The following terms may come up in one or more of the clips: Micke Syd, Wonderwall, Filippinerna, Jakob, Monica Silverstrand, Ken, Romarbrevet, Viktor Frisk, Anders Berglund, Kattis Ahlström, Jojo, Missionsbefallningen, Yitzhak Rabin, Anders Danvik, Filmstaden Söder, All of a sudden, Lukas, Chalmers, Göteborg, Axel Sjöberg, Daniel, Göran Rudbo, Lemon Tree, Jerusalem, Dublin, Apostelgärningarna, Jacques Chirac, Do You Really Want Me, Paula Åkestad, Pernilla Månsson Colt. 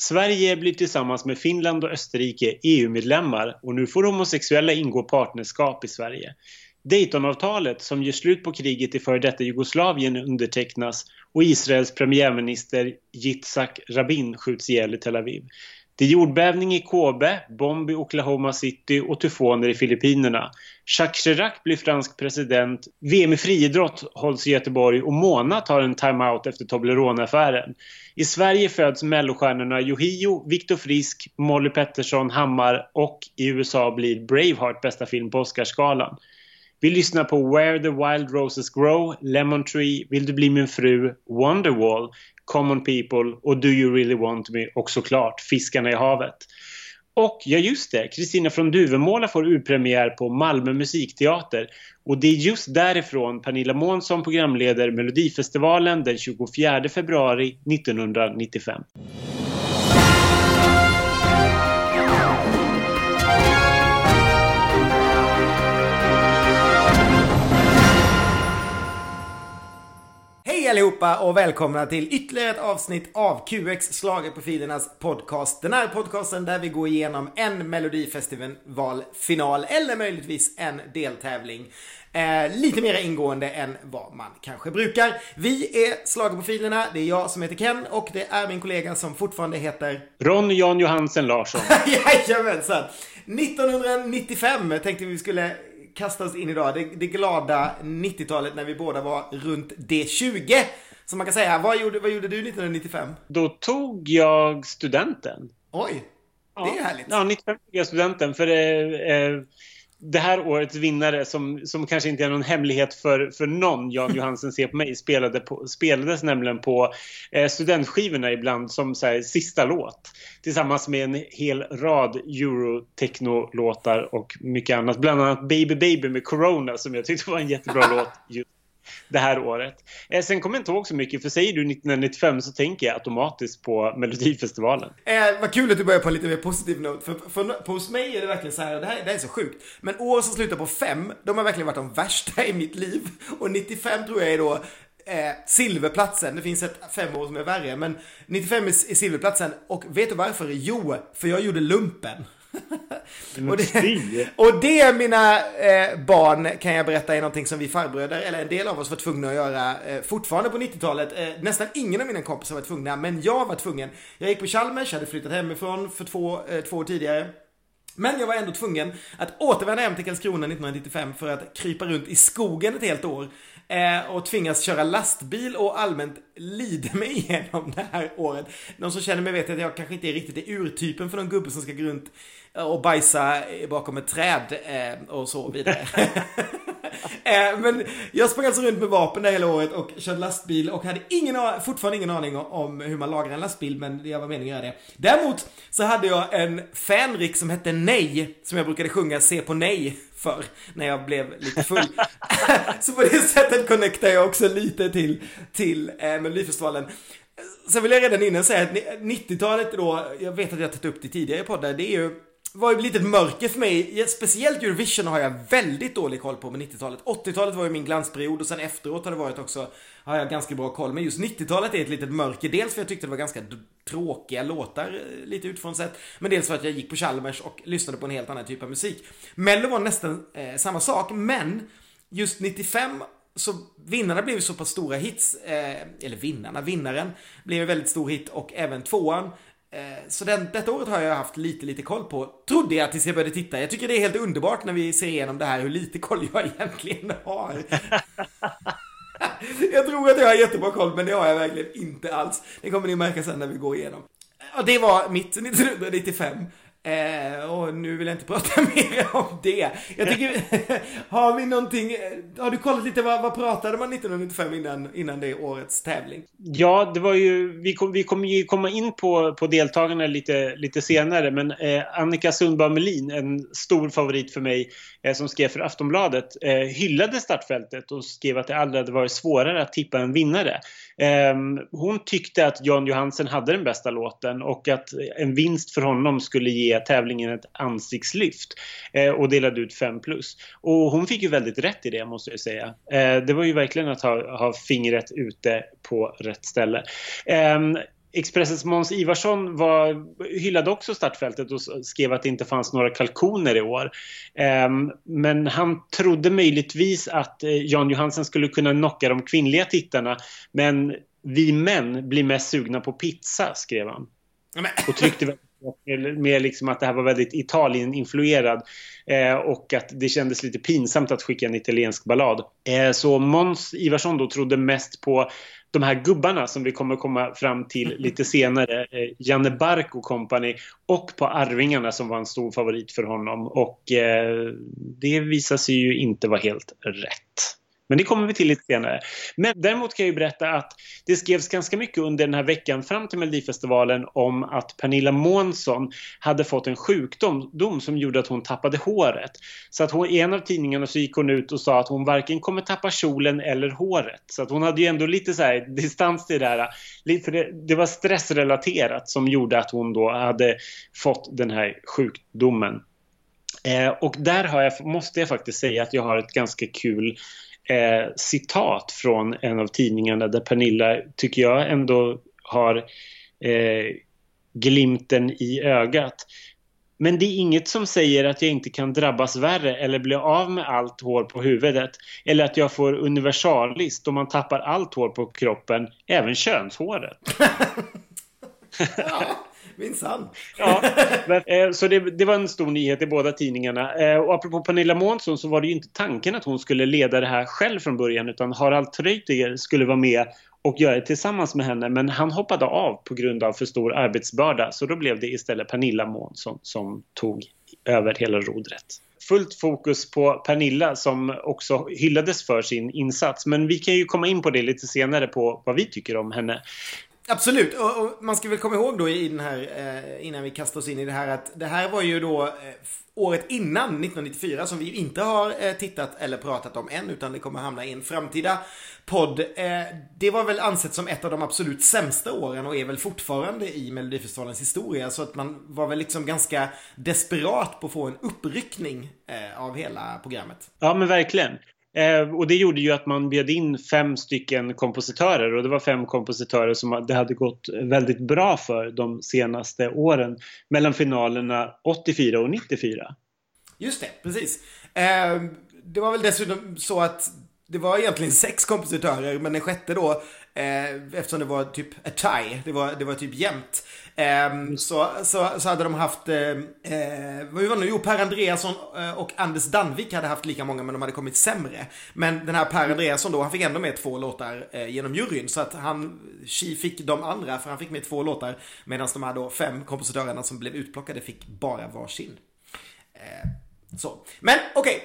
Sverige blir tillsammans med Finland och Österrike EU-medlemmar och nu får homosexuella ingå partnerskap i Sverige. Daytonavtalet som gör slut på kriget i före detta Jugoslavien undertecknas och Israels premiärminister Yitzhak Rabin skjuts ihjäl i Tel Aviv. Det är jordbävning i Kobe, bomb i Oklahoma City och tyfoner i Filippinerna. Jacques Chirac blir fransk president, VM i friidrott hålls i Göteborg och Mona tar en timeout efter Toblerone-affären. I Sverige föds mellostjärnorna Jojo, Viktor Frisk, Molly Pettersson, Hammar och i USA blir Braveheart bästa film på Oscarsgalan. Vi lyssnar på Where the Wild Roses Grow, Lemon Tree, Vill du bli min fru, Wonderwall, Common People och Do You Really Want Me och såklart Fiskarna i havet. Och ja just det, Kristina från Duvemåla får urpremiär på Malmö musikteater och det är just därifrån Pernilla Månsson programleder Melodifestivalen den 24 februari 1995. Hej allihopa och välkomna till ytterligare ett avsnitt av QX Slaget på filernas podcast. Den här podcasten där vi går igenom en Melodifestivalfinal eller möjligtvis en deltävling. Lite mer ingående än vad man kanske brukar. Vi är Slaget på filerna, det är jag som heter Ken och det är min kollega som fortfarande heter... Ron Jan Johansen Larsson. Jajamensan! 1995 tänkte vi skulle... kastas in idag, det glada 90-talet när vi båda var runt D20. Så man kan säga, vad gjorde du 1995? Då tog jag studenten. Oj, ja, det är härligt. Ja, 95 tog jag studenten för det här årets vinnare som kanske inte är någon hemlighet för någon Jan Johansen ser på mig spelades nämligen på studentskivorna ibland som så här, sista låt tillsammans med en hel rad eurotechnolåtar och mycket annat. Bland annat Baby Baby med Corona som jag tyckte var en jättebra låt just det här året. Sen kommer jag inte ihåg så mycket för säger du 1995 så tänker jag automatiskt på Melodifestivalen. Vad kul att du börjar på en lite mer positiv note för hos mig är det verkligen så här, det här är så sjukt. Men år som slutar på 5, de har verkligen varit de värsta i mitt liv och 95 tror jag är då silverplatsen. Det finns ett 5 år som är värre men 95 är silverplatsen och vet du varför? Jo, för jag gjorde lumpen. och det mina barn kan jag berätta är någonting som vi farbröder eller en del av oss var tvungna att göra fortfarande på 90-talet. Nästan ingen av mina kompisar var tvungna men jag var tvungen. Jag gick på Chalmers, hade flyttat hemifrån för två år tidigare. Men jag var ändå tvungen att återvända hem till Karlskrona 1995 för att krypa runt i skogen ett helt år och tvingas köra lastbil och allmänt lida mig igenom det här året. De som känner mig vet att jag kanske inte är riktigt urtypen för någon gubbe som ska gå runt och bajsa bakom ett träd och så vidare. Men jag sprang alltså runt med vapen det hela året och körde lastbil och hade fortfarande ingen aning om hur man lagar en lastbil, men jag var meningen att göra det. Däremot så hade jag en fanrik som hette Nej, som jag brukade sjunga Se på Nej för när jag blev lite full. Så på det sättet connectade jag också lite till Melodifestivalen. Sen vill jag redan innan säga att 90-talet då, jag vet att jag har tagit upp det tidigare i podden, var ju lite mörker för mig. Speciellt Eurovision har jag väldigt dålig koll på med 90-talet. 80-talet var ju min glansperiod och sen efteråt har det varit också har jag ganska bra koll. Men just 90-talet är ett litet mörker. Dels för jag tyckte det var ganska tråkiga låtar lite utifrån sett. Men dels för att jag gick på Chalmers och lyssnade på en helt annan typ av musik. Mello var nästan samma sak. Men just 95 så vinnarna blev så pass stora hits. Eller vinnaren blev en väldigt stor hit och även tvåan. Så detta året har jag haft lite koll på, trodde jag tills jag började titta. Jag tycker det är helt underbart när vi ser igenom det här hur lite koll jag egentligen har. Jag tror att jag har jättebra koll, men det har jag verkligen inte alls. Det kommer ni märka sen när vi går igenom. Ja, det var mitt 1995. Och nu vill jag inte prata mer om det. Jag tycker, har vi någonting? Har du kollat lite vad pratade man 1995 innan det årets tävling? Ja, det var ju vi kommer ju komma in på deltagarna lite senare, men Annika Sundbarmelin, en stor favorit för mig som skrev för Aftonbladet, hyllade startfältet och skrev att det aldrig hade varit svårare att tippa en vinnare. Hon tyckte att Jon Johansen hade den bästa låten och att en vinst för honom skulle ge tävlingen ett ansiktslyft och delade ut 5+. Och hon fick ju väldigt rätt i det, måste jag säga. Det var ju verkligen att ha fingret ute på rätt ställe. Expressens Måns Ivarsson hyllade också startfältet och skrev att det inte fanns några kalkoner i år. Men han trodde möjligtvis att Jan Johansson skulle kunna knocka de kvinnliga tittarna. Men vi män blir mest sugna på pizza, skrev han. Och tryckte med liksom att det här var väldigt Italien-influerad. Och att det kändes lite pinsamt att skicka en italiensk ballad. Så Måns Ivarsson då trodde mest på de här gubbarna som vi kommer komma fram till lite senare, Janne Bark och company, och på Arvingarna som var en stor favorit för honom. Och det visar sig ju inte vara helt rätt. Men det kommer vi till lite senare. Men däremot kan jag ju berätta att det skrevs ganska mycket under den här veckan fram till Melodifestivalen om att Pernilla Månsson hade fått en sjukdom som gjorde att hon tappade håret. Så att i en av tidningarna så gick hon ut och sa att hon varken kommer tappa kjolen eller håret. Så att hon hade ju ändå lite så här distans till det här. För det var stressrelaterat som gjorde att hon då hade fått den här sjukdomen. Och där måste jag faktiskt säga att jag har ett ganska kul citat från en av tidningarna där Pernilla, tycker jag, ändå har glimten i ögat. Men det är inget som säger att jag inte kan drabbas värre eller bli av med allt hår på huvudet, eller att jag får universalist då man tappar allt hår på kroppen, även könshåret. Minsann. Ja, så det var en stor nyhet i båda tidningarna. Och apropå Pernilla Månsson så var det ju inte tanken att hon skulle leda det här själv från början, utan Harald Treutiger skulle vara med och göra det tillsammans med henne. Men han hoppade av på grund av för stor arbetsbörda, så då blev det istället Pernilla Månsson som tog över hela rodret. Fullt fokus på Pernilla som också hyllades för sin insats. Men vi kan ju komma in på det lite senare, på vad vi tycker om henne. Absolut, och man ska väl komma ihåg då i den här, innan vi kastar oss in i det här, att det här var ju då året innan 1994 som vi inte har tittat eller pratat om än, utan det kommer hamna i en framtida podd. Det var väl ansett som ett av de absolut sämsta åren och är väl fortfarande i Melodifestivalens historia, så att man var väl liksom ganska desperat på att få en uppryckning av hela programmet. Ja, men verkligen. Och det gjorde ju att man bjöd in 5 kompositörer, och det var 5 kompositörer som det hade gått väldigt bra för de senaste åren mellan finalerna 84 och 94. Just det, precis. Det var väl dessutom så att det var egentligen 6 kompositörer, men den sjätte då, eftersom det var typ a tie, det var typ jämnt, så hade de haft Per Andreasson och Anders Danvik hade haft lika många, men de hade kommit sämre. Men den här Per Andreasson då, han fick ändå med 2 låtar genom juryn, så att han fick de andra, för han fick med 2 låtar, medan de här då 5 kompositörerna som blev utplockade fick bara varsin. Så. Men okej,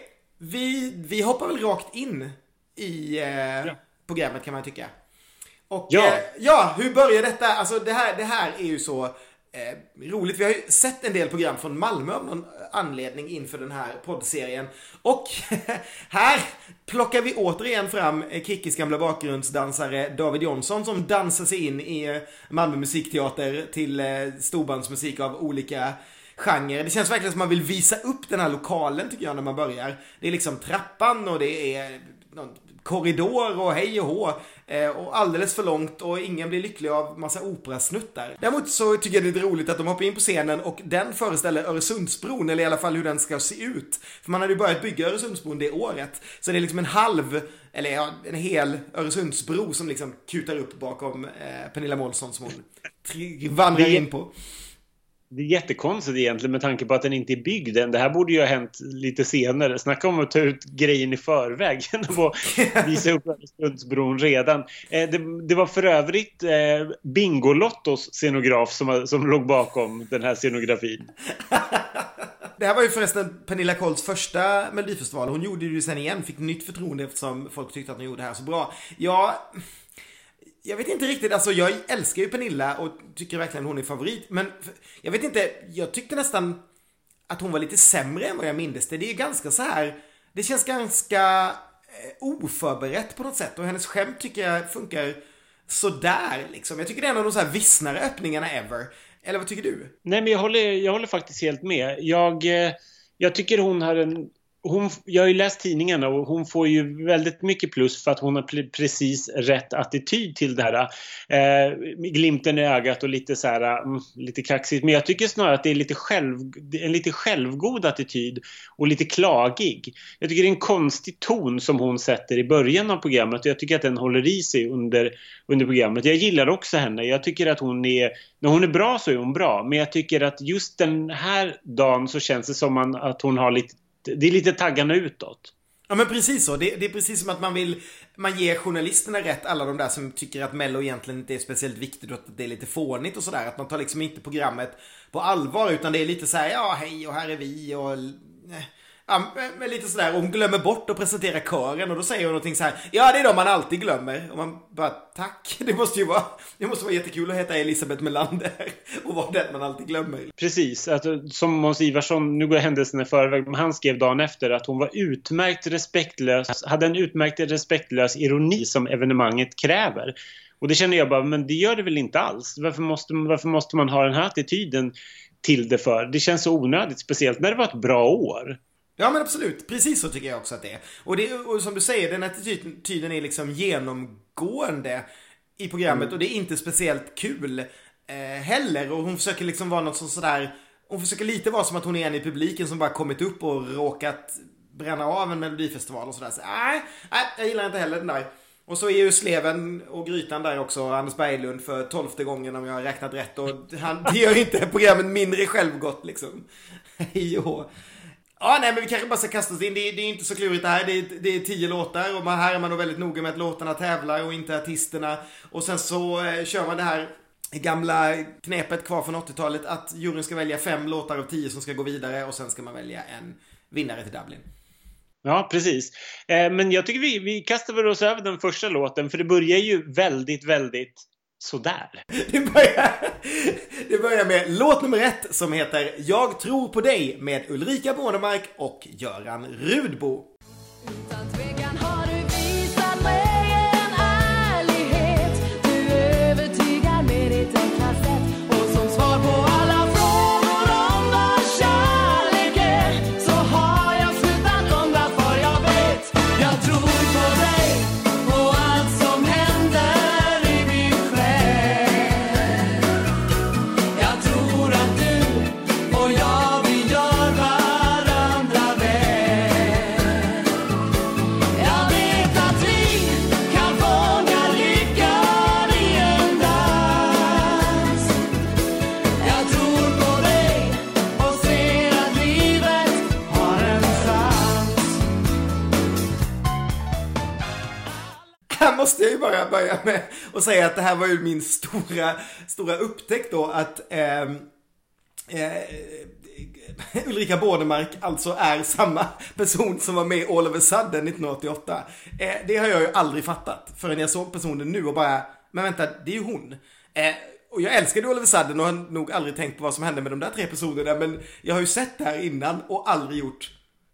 vi hoppar väl rakt in i programmet, kan man tycka. Och, hur börjar detta? Alltså det här är ju så roligt. Vi har ju sett en del program från Malmö av någon anledning inför den här poddserien. Och här plockar vi återigen fram Kickis gamla bakgrundsdansare David Jonsson, som dansar sig in i Malmö musikteater till storbandsmusik av olika genre. Det känns verkligen som man vill visa upp den här lokalen, tycker jag, när man börjar. Det är liksom trappan och det är någon korridor och hej och hå, och alldeles för långt, och ingen blir lycklig av massa operasnuttar. Däremot så tycker jag det är roligt att de hoppar in på scenen, och den föreställer Öresundsbron, eller i alla fall hur den ska se ut. För man hade ju börjat bygga Öresundsbron det året, så det är liksom en hel Öresundsbro som liksom kutar upp bakom Pernilla Månsson, som hon vandrar in på. Det är jättekonstigt egentligen, med tanke på att den inte är byggd än. Det här borde ju ha hänt lite senare. Snacka om att ta ut grejen i förväg och visa upp Öresundsbron redan. Det var för övrigt Bingolottos scenograf som låg bakom den här scenografin. Det här var ju förresten Pernilla Colts första Melodifestival. Hon gjorde ju sen igen, fick nytt förtroende eftersom folk tyckte att hon gjorde det här så bra. Ja, jag vet inte riktigt, alltså jag älskar ju Pernilla och tycker verkligen hon är favorit, men jag vet inte, jag tyckte nästan att hon var lite sämre än vad jag mindes det. Det är ju ganska så här, det känns ganska oförberett på något sätt, och hennes skämt tycker jag funkar sådär liksom. Jag tycker det är en av de så här vissnare öppningarna ever. Eller vad tycker du? Nej, men jag håller faktiskt helt med. Jag tycker hon har en hon, jag har ju läst tidningarna och hon får ju väldigt mycket plus för att hon har precis rätt attityd till det här. Glimten i ögat och lite så här, lite kaxigt. Men jag tycker snarare att det är en lite självgod attityd och lite klagig. Jag tycker det är en konstig ton som hon sätter i början av programmet. Och jag tycker att den håller i sig under programmet. Jag gillar också henne. Jag tycker att när hon är bra så är hon bra. Men jag tycker att just den här dagen så känns det som att hon har lite. Det är lite taggarna utåt. Ja, men precis så. Det är precis som att man ger journalisterna rätt, alla de där som tycker att Mello egentligen inte är speciellt viktigt och att det är lite fånigt och sådär. Att man tar liksom inte programmet på allvar, utan det är lite så här, ja hej och här är vi och... Ja, men lite sådär, och hon glömmer bort att presentera kören och då säger hon någonting så här: ja, det är de man alltid glömmer. Och man bara, tack, det måste vara jättekul att heta Elisabeth Melander och vara den man alltid glömmer. Precis, som Måns Ivarsson, nu går händelsen i förväg, men han skrev dagen efter att hon var hade en utmärkt respektlös ironi som evenemanget kräver. Och det känner jag bara, men det gör det väl inte alls. Varför måste man ha den här attityden till det för? Det känns så onödigt, speciellt när det var ett bra år. Ja, men absolut, precis så tycker jag också att det är. Och som du säger, den attityden är liksom genomgående i programmet. Och det är inte speciellt kul heller. Och hon försöker liksom vara något som sådär. Hon försöker lite vara som att hon är en i publiken som bara kommit upp och råkat bränna av en melodifestival och sådär. Så, nej, jag gillar inte heller den där. Och så är ju sleven och grytan där också, Anders Berglund, för 12:e gången om jag har räknat rätt. Och det gör inte programmet mindre självgott liksom. Jo. Ja, nej, men vi kanske bara ska kasta oss in. Det är inte så klurigt det här. Det är 10 låtar och här är man då väldigt noga med att låtarna tävlar och inte artisterna. Och sen så kör man det här gamla knepet kvar från 80-talet att juryn ska välja 5 låtar av 10 som ska gå vidare och sen ska man välja en vinnare till Dublin. Ja, precis. Men jag tycker vi kastar oss över den första låten, för det börjar ju väldigt, väldigt sådär. Det börjar med låt nummer 1 som heter Jag tror på dig med Ulrika Bornemark och Göran Rudbo. Utan tvekan har du visat mig en ärlighet. Du övertygar med ditt enkla sätt. Och som svar på alla frågor om vår kärlek är, så har jag slutat undra, för jag vet. Jag tror på dig och allt som händer i min själ. Jag tror att du och jag, vi gör varandra väl. Jag vet att vi kan fånga lyckan i en dans. Jag tror på dig och ser att livet har en sans. Här måste jag ju bara börja med och säga att det här var ju min stora upptäckt då, att Ulrika Bornemark alltså är samma person som var med i All of a sudden 1988. Det har jag ju aldrig fattat förrän jag såg personen nu och bara, men vänta, det är ju hon. Och jag älskade All of a sudden och har nog aldrig tänkt på vad som hände med de där 3 personerna, men jag har ju sett det här innan och aldrig gjort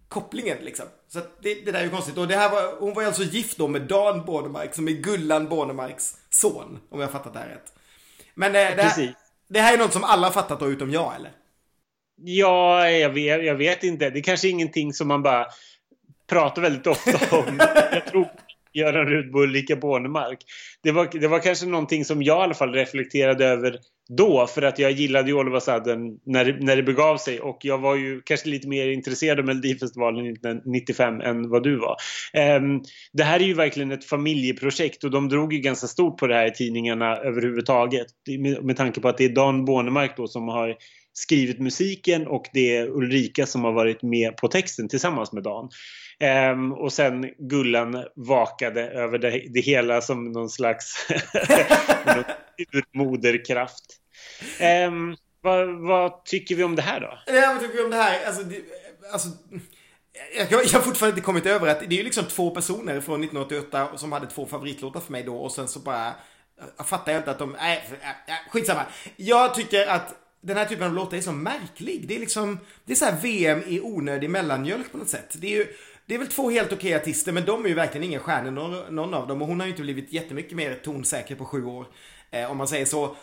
kopplingen liksom. Så att det där är ju konstigt. Och det här hon var ju alltså gift då med Dan Bornemark, som är Gullan Bornemarks son, om jag har fattat det här rätt. Men det här är något som alla har fattat då, utom jag, eller? Ja, jag vet inte. Det är kanske ingenting som man bara pratar väldigt ofta om. Jag tror Göran Rudbo och Ulrika Bornemark. Det var kanske någonting som jag i alla fall reflekterade över då, för att jag gillade ju All of a sudden när det begav sig, och jag var ju kanske lite mer intresserad av Melodifestivalen 1995 än vad du var. Det här är ju verkligen ett familjeprojekt, och de drog ju ganska stort på det här i tidningarna överhuvudtaget, med tanke på att det är Dan Bornemark då som har skrivit musiken och det är Ulrika som har varit med på texten tillsammans med Dan. Och sen Gullan vakade över det hela som någon slags moderkraft. Vad tycker vi om det här då? Ja, vad tycker vi om det här? Alltså jag har fortfarande inte kommit över att det är ju liksom 2 personer från 1988 som hade 2 favoritlåtar för mig då, och sen så bara jag fattar inte att de... skitsamma. Jag tycker att den här typen av låtar är så märklig. Det är liksom, det är så här VM i onödig mellanmjölk på något sätt. Det är väl 2 helt okej artister, men de är ju verkligen ingen stjärna, någon av dem. Och hon har ju inte blivit jättemycket mer tonsäker på 7 år, om man säger så.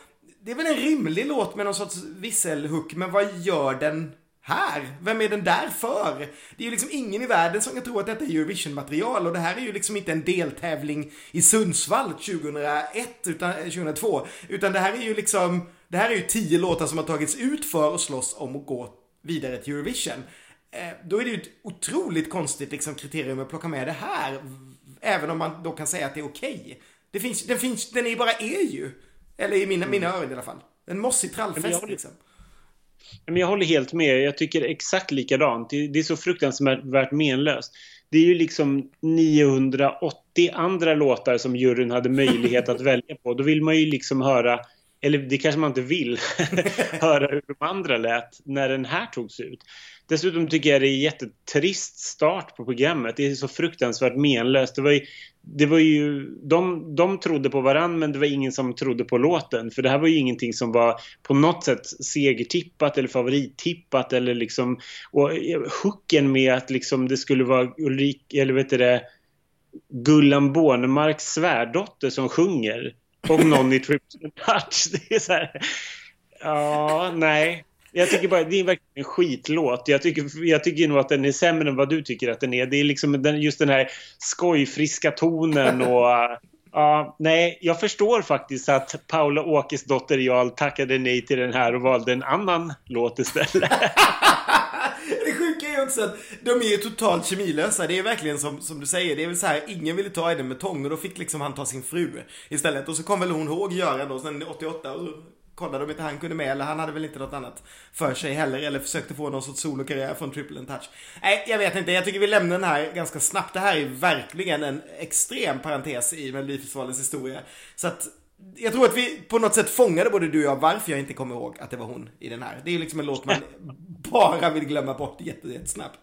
Det är väl en rimlig låt med någon sorts visselhook, men vad gör den här? Vem är den där för? Det är ju liksom ingen i världen som kan tro att detta är Eurovision-material, och det här är ju liksom inte en deltävling i Sundsvall 2002, utan det här är ju liksom, det här är ju 10 låtar som har tagits ut för och slåss om att gå vidare till Eurovision. Då är det ju ett otroligt konstigt liksom kriterium att plocka med det här, även om man då kan säga att det är okej. Den finns, den är bara ju, eller i mina öron i alla fall. En mossig trallfest liksom. Men jag håller helt med. Jag tycker exakt likadant. Det är så fruktansvärt menlöst. Det är ju liksom 980 andra låtar som juryn hade möjlighet att välja på. Då vill man ju liksom höra, eller det kanske man inte vill höra hur de andra lät när den här togs ut. Dessutom tycker jag det är en jättetrist start på programmet. Det är så fruktansvärt menlöst. Det var ju de trodde på varann, men det var ingen som trodde på låten. För det här var ju ingenting som var på något sätt segertippat eller favorittippat. Eller liksom, och hooken med att liksom det skulle vara Ulrika, eller vet du det, Göran Bornemarks svärdotter som sjunger. Om någon i Trip to Touch. Det är så här, ja, nej. Jag tycker bara, det är verkligen en skitlåt. Jag tycker nog att den är sämre än vad du tycker att den är. Det är liksom just den här skojfriska tonen och... Ja, nej, jag förstår faktiskt att Paula Åkestad och Jarl tackade nej till den här och valde en annan låt istället. Det sjuka är också att de är totalt kemilösa. Det är verkligen som du säger, det är väl så här, ingen ville ta i den med tång, och då fick liksom han ta sin fru istället. Och så kom väl hon ihåg Göran då, sen 88, och kollade om inte han kunde med, eller han hade väl inte något annat för sig heller, eller försökte få någon sorts solokarriär från Triple and Touch. Nej, jag vet inte, jag tycker vi lämnar den här ganska snabbt. Det här är verkligen en extrem parentes i Melodifestivalens historia. Så att jag tror att vi på något sätt fångade både du och jag varför jag inte kommer ihåg att det var hon i den här. Det är ju liksom en låt man bara vill glömma bort jättesnabbt.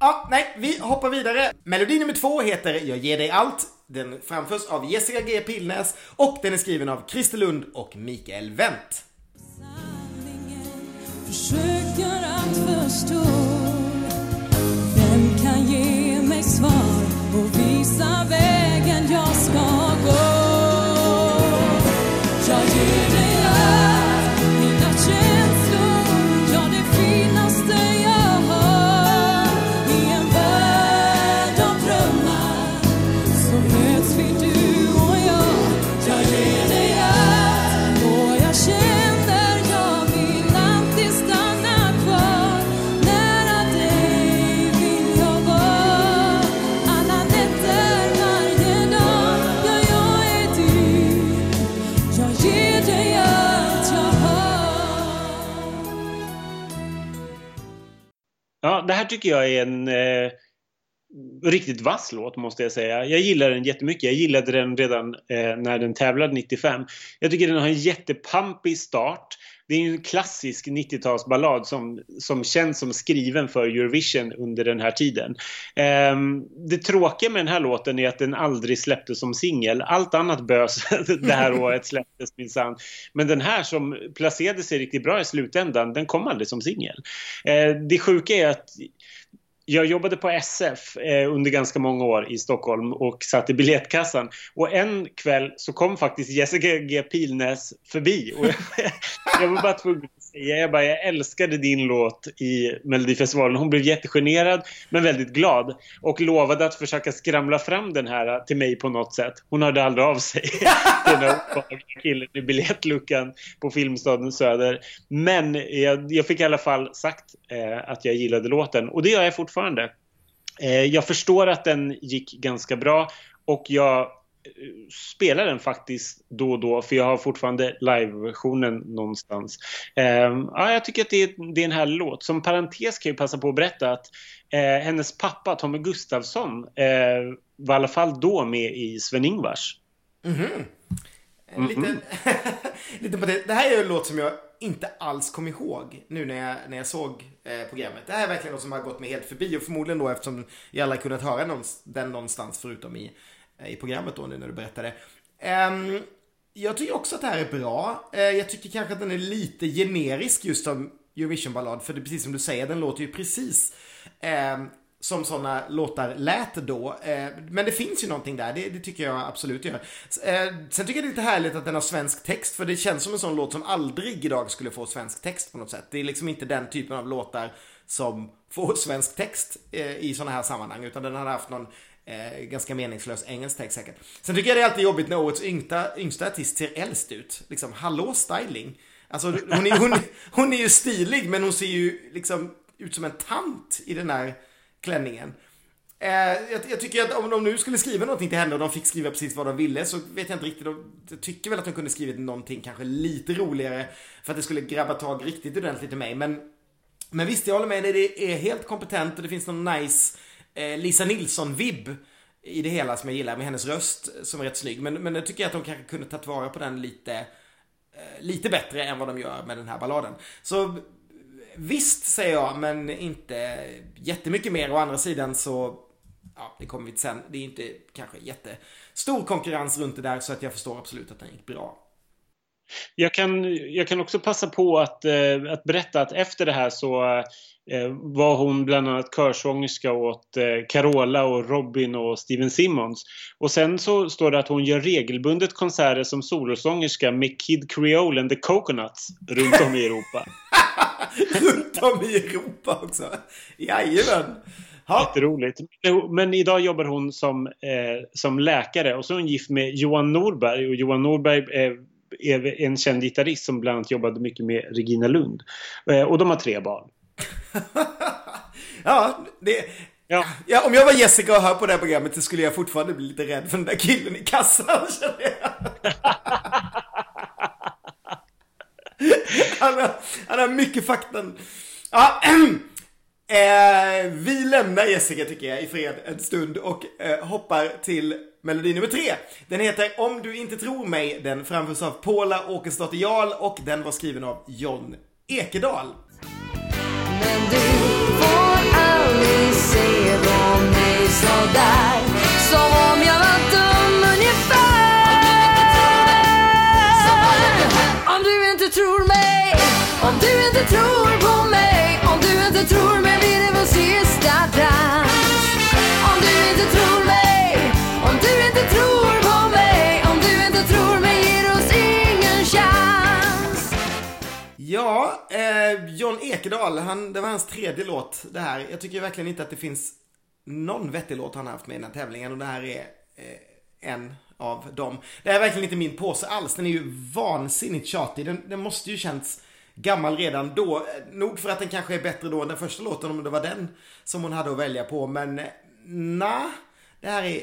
Ja, nej, vi hoppar vidare. Melodi nummer 2 heter Jag ger dig allt. Den framförs av Jessica G. Pilnäs och den är skriven av Christer Lund och Mikael Wendt. Försöker att förstå, vem kan ge mig svar och visa vägen jag ska gå. Jag ger dig allt, mina känslor, ja det finaste. Ja, det här tycker jag är en riktigt vass låt, måste jag säga. Jag gillar den jättemycket. Jag gillade den redan när den tävlade 95. Jag tycker den har en jättepampig start. Det är ju en klassisk 90-talsballad som känns som skriven för Eurovision under den här tiden. Det tråkiga med den här låten är att den aldrig släpptes som singel. Allt annat bös det här året släpptes minsann. Men den här som placerade sig riktigt bra i slutändan, den kom aldrig som singel. Det sjuka är att jag jobbade på SF under ganska många år i Stockholm och satt i biljettkassan. Och en kväll så kom faktiskt Jessica G. Pilnäs förbi. Och jag var bara tvungen att säga, jag älskade din låt i Melodifestivalen. Hon blev jättegenerad men väldigt glad. Och lovade att försöka skramla fram den här till mig på något sätt. Hon hörde aldrig av sig. Den här killen i biljettluckan på Filmstaden Söder. Men jag fick i alla fall sagt att jag gillade låten. Och det gör jag fortfarande. Jag förstår att den gick ganska bra och jag spelar den faktiskt då och då, för jag har fortfarande live-versionen någonstans. Ja, jag tycker att det är en här låt. Som parentes kan jag passa på att berätta att hennes pappa Tommy Gustafsson var i alla fall då med i Sven-Ingvars. Det här är ju en låt som jag inte alls kom ihåg nu när jag såg programmet. Det här är verkligen något som har gått mig helt förbi, och förmodligen då eftersom jag aldrig kunnat höra den någonstans förutom i programmet då nu när du berättade. Jag tycker också att det här är bra. Jag tycker kanske att den är lite generisk just som Eurovision-ballad, för det är precis som du säger, den låter ju precis som sådana låtar lät då. Men det finns ju någonting där, det tycker jag absolut gör. Sen tycker jag det är lite härligt att den har svensk text, för det känns som en sån låt som aldrig idag skulle få svensk text på något sätt. Det är liksom inte den typen av låtar som får svensk text i sådana här sammanhang, utan den har haft någon ganska meningslös engelsk text säkert. Sen tycker jag det är alltid jobbigt när årets yngsta artist ser äldst ut. Liksom, hallå styling. Alltså, hon är ju stilig, men hon ser ju liksom ut som en tant i den här klänningen. Jag tycker att om de nu skulle skriva någonting till henne och de fick skriva precis vad de ville, så vet jag inte riktigt. Jag tycker väl att de kunde skrivit någonting kanske lite roligare för att det skulle grabba tag riktigt ordentligt i mig. Men visst, jag håller med, det är helt kompetent och det finns någon nice Lisa Nilsson-vibb i det hela som jag gillar, med hennes röst som är rätt snygg. Men jag tycker att de kanske kunde ta vara på den lite bättre än vad de gör med den här balladen. Så visst, säger jag, men inte jättemycket mer. Å andra sidan så, ja, det kommer vi till sen. Det är inte kanske jättestor konkurrens runt det där, så att jag förstår absolut att den gick bra. Jag kan också passa på att berätta att efter det här så var hon bland annat körsångerska åt Carola och Robin och Steven Simmons. Och sen så står det att hon gör regelbundet konserter som solosångerska med Kid Creole and the Coconuts runt om i Europa. Runt om i Europa också. Jajamän. Jätteroligt. Men idag jobbar hon som läkare, och så är hon gift med Johan Norberg. Och Johan Norberg är en känd gitarrist som bland annat jobbade mycket med Regina Lund. Och de har 3 barn. Ja, om jag var Jessica och hör på det här programmet, så skulle jag fortfarande bli lite rädd för den där killen i kassan. Han har mycket faktan. Ja, vi lämnar Jessica, tycker jag, i fred en stund och hoppar till melodi nummer 3. Den heter Om du inte tror mig. Den framförs av Paula Åkestad och Jarl, och den var skriven av Jon Ekedahl. Men du får aldrig se på mig sådär, som om jag var dum ungefär. Om du inte tror mig, om du inte tror på mig, om du inte tror mig blir det vår sista dans. Om du inte tror mig, om du inte tror på mig, om du inte tror mig ger oss ingen chans. Ja, Jon Ekedahl, det var hans 3:e låt det här. Jag tycker verkligen inte att det finns någon vettig låt han har haft med i den här tävlingen, och det här är en av dem. Det här är verkligen inte min påse alls. Den är ju vansinnigt tjatig. Den måste ju känns gammal redan då. Nog för att den kanske är bättre då än den första låten, om det var den som hon hade att välja på. Men nej, det här är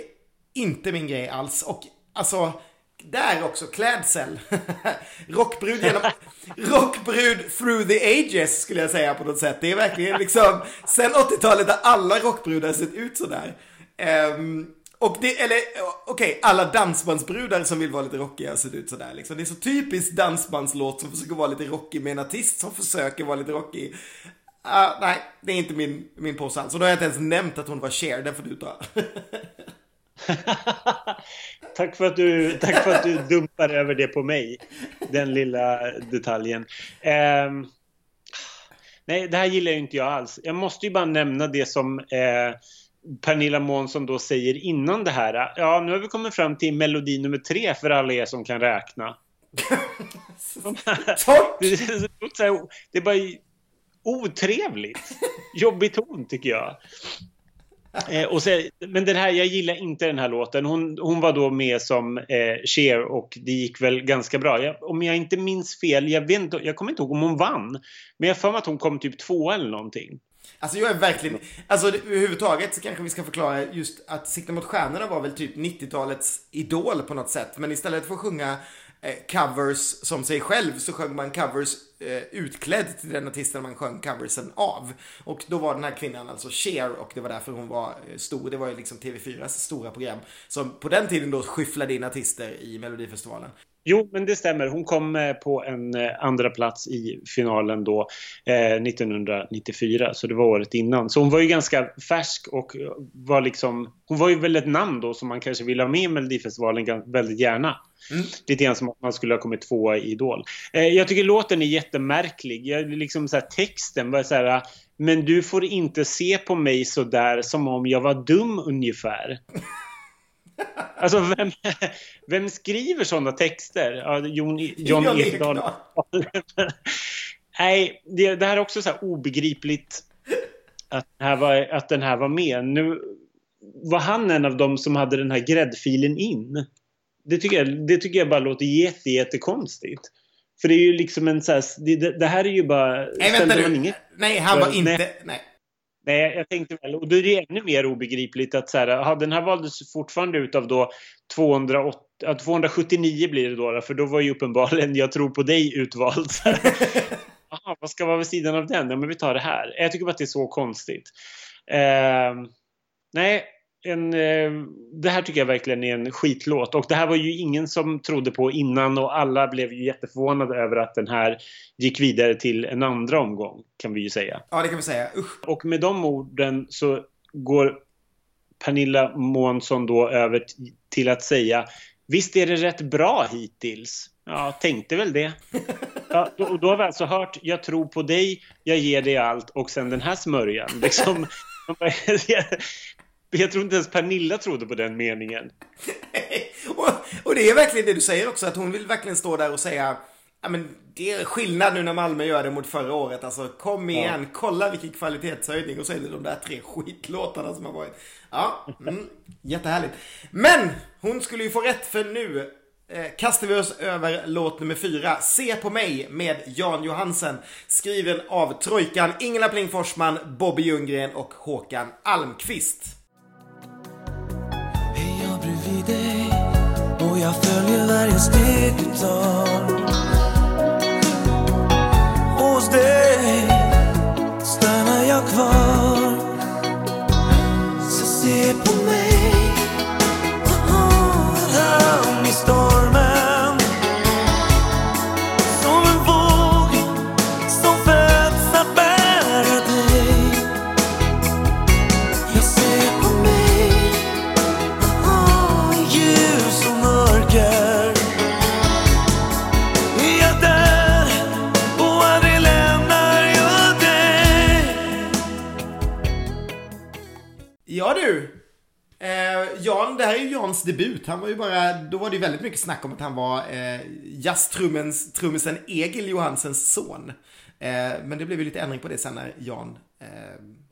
inte min grej alls. Och alltså, där också, klädsel. Rockbrud through the ages, skulle jag säga på något sätt. Det är verkligen liksom sen 80-talet där alla rockbrudar sett ut sådär. Och det, eller okej, alla dansbandsbrudar som vill vara lite rockiga ser ut sådär liksom. Det är så typiskt dansbandslåt som försöker vara lite rockig med en artist som försöker vara lite rockig. Nej, det är inte min påse alls. Och då har jag inte ens nämnt att hon var Cher, den får du ta. Tack för att du dumpar över det på mig, den lilla detaljen. Nej, det här gillar ju inte jag alls. Jag måste ju bara nämna det som Pernilla Månsson då säger innan det här. Ja, nu har vi kommit fram till melodi nummer 3 för alla er som kan räkna. Det är bara otrevligt. Jobbig ton, tycker jag. Men den här, jag gillar inte den här låten. Hon var då med som Cher, och det gick väl ganska bra. Om jag inte minns fel, jag kommer inte ihåg om hon vann, men jag för att hon kom typ 2 eller någonting. Alltså jag är verkligen, alltså överhuvudtaget så kanske vi ska förklara just att Sikta mot stjärnorna var väl typ 90-talets idol på något sätt. Men istället för att sjunga covers som sig själv, så sjöng man covers utklädd till den artisten man sjöng coversen av. Och då var den här kvinnan alltså Cher, och det var därför hon var stor. Det var ju liksom TV4s stora program som på den tiden då skyfflade in artister i Melodifestivalen. Jo, men det stämmer. Hon kom på en andra plats i finalen då 1994, så det var året innan. Så hon var ju ganska färsk och var liksom, hon var ju väl ett namn då som man kanske ville ha med i Melodifestivalen väldigt gärna. Mm. Lite grann som att man skulle ha kommit tvåa i Idol. Jag tycker låten är jättemärklig. Jag, liksom så här, texten var så här: men du får inte se på mig så där som om jag var dum ungefär. Alltså vem skriver sådana texter? Ja, Jon Ekedahl. Nej, det här är också så här obegripligt att den här var med. Nu var han en av dem som hade den här gräddfilen in. Det tycker jag bara låter jättekonstigt. För det är ju liksom en så här, det här är ju bara... Nej, vänta du. Nej, han var inte... Nej. Nej, jag tänkte väl. Och då är det ännu mer obegripligt att så här, aha, den här valdes fortfarande ut av då 279 blir det då. För då var ju uppenbarligen Jag tror på dig utvald. Aha, vad ska vara vid sidan av den? Ja, men vi tar det här. Jag tycker bara att det är så konstigt. Nej, det här tycker jag verkligen är en skitlåt. Och det här var ju ingen som trodde på innan. Och alla blev ju jätteförvånade över att den här gick vidare till en andra omgång, kan vi ju säga. Ja, det kan vi säga. Usch. Och med de orden så går Pernilla Månsson då över till att säga: visst är det rätt bra hittills? Ja, tänkte väl det. Ja, då har vi alltså hört: jag tror på dig, jag ger dig allt. Och sen den här smörjan liksom. Jag tror inte ens Pernilla trodde på den meningen. Och det är verkligen det du säger också, att hon vill verkligen stå där och säga: ja, men det är skillnad nu när Malmö gör det mot förra året. Alltså kom igen, kolla vilken kvalitetshöjning. Och så är det de där tre skitlåtarna som har varit. Ja, jättehärligt. Men hon skulle ju få rätt, för nu kastar vi oss över låt nummer 4, Se på mig, med Jan Johansen, skriven av Trojkan, Ingela Pling Forsman, Bobby Ljunggren och Håkan Almqvist. Och jag följer varje steg du tar. Hos dig stannar jag kvar. Så se på mig, hamn i stormen, som en våg som föds att bära dig. Jag ser på mig, ljus och mörker. Jag dör och aldrig lämnar jag dig. Ja du! Jan, det här är ju Jans debut. Han var ju bara, då var det ju väldigt mycket snack om att han var jazztrummisen Egil Johansens son. Men det blev ju lite ändring på det sen när Jan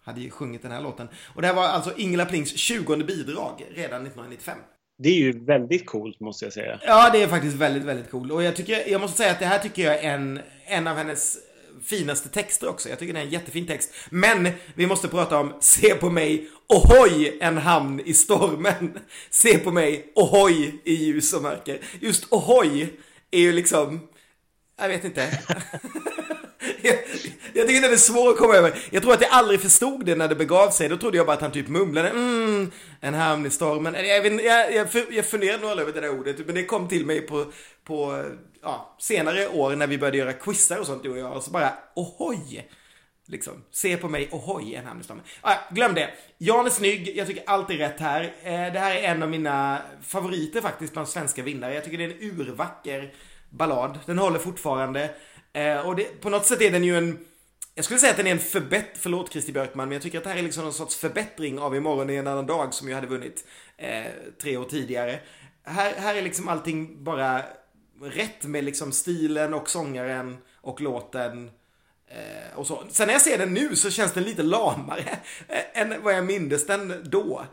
hade ju sjungit den här låten. Och det här var alltså Ingela Plings 20:e bidrag redan 1995. Det är ju väldigt coolt, måste jag säga. Ja, det är faktiskt väldigt, väldigt coolt. Och jag måste säga att det här tycker jag är en av hennes finaste texter också. Jag tycker det är en jättefin text. Men vi måste prata om Se på mig, ohoj, en hamn i stormen. Se på mig, ohoj, i ljus och mörker. Just ohoj är ju liksom, jag vet inte. Jag tycker det är svårt att komma över. Jag tror att jag aldrig förstod det när det begav sig. Då trodde jag bara att han typ mumlade en hamn i stormen. Jag funderade nog över det där ordet, men det kom till mig på senare år när vi började göra quizar och sånt, du och jag. Och så bara, ohoj, liksom, se på mig, ohoj, en hamn i stormen. Glöm det. Jan är snygg, jag tycker allt är rätt här. Det här är en av mina favoriter faktiskt bland svenska vinnare. Jag tycker det är en urvacker ballad. Den håller fortfarande. Och det, på något sätt är den ju en... Jag skulle säga att den är en förbättring... Förlåt Kristi Björkman, men jag tycker att det här är liksom någon sorts förbättring av Imorgon i en annan dag, som jag hade vunnit 3 år tidigare. Här är liksom allting bara rätt med liksom stilen och sångaren och låten och så. Sen när jag ser den nu så känns den lite lamare än vad jag mindes den då.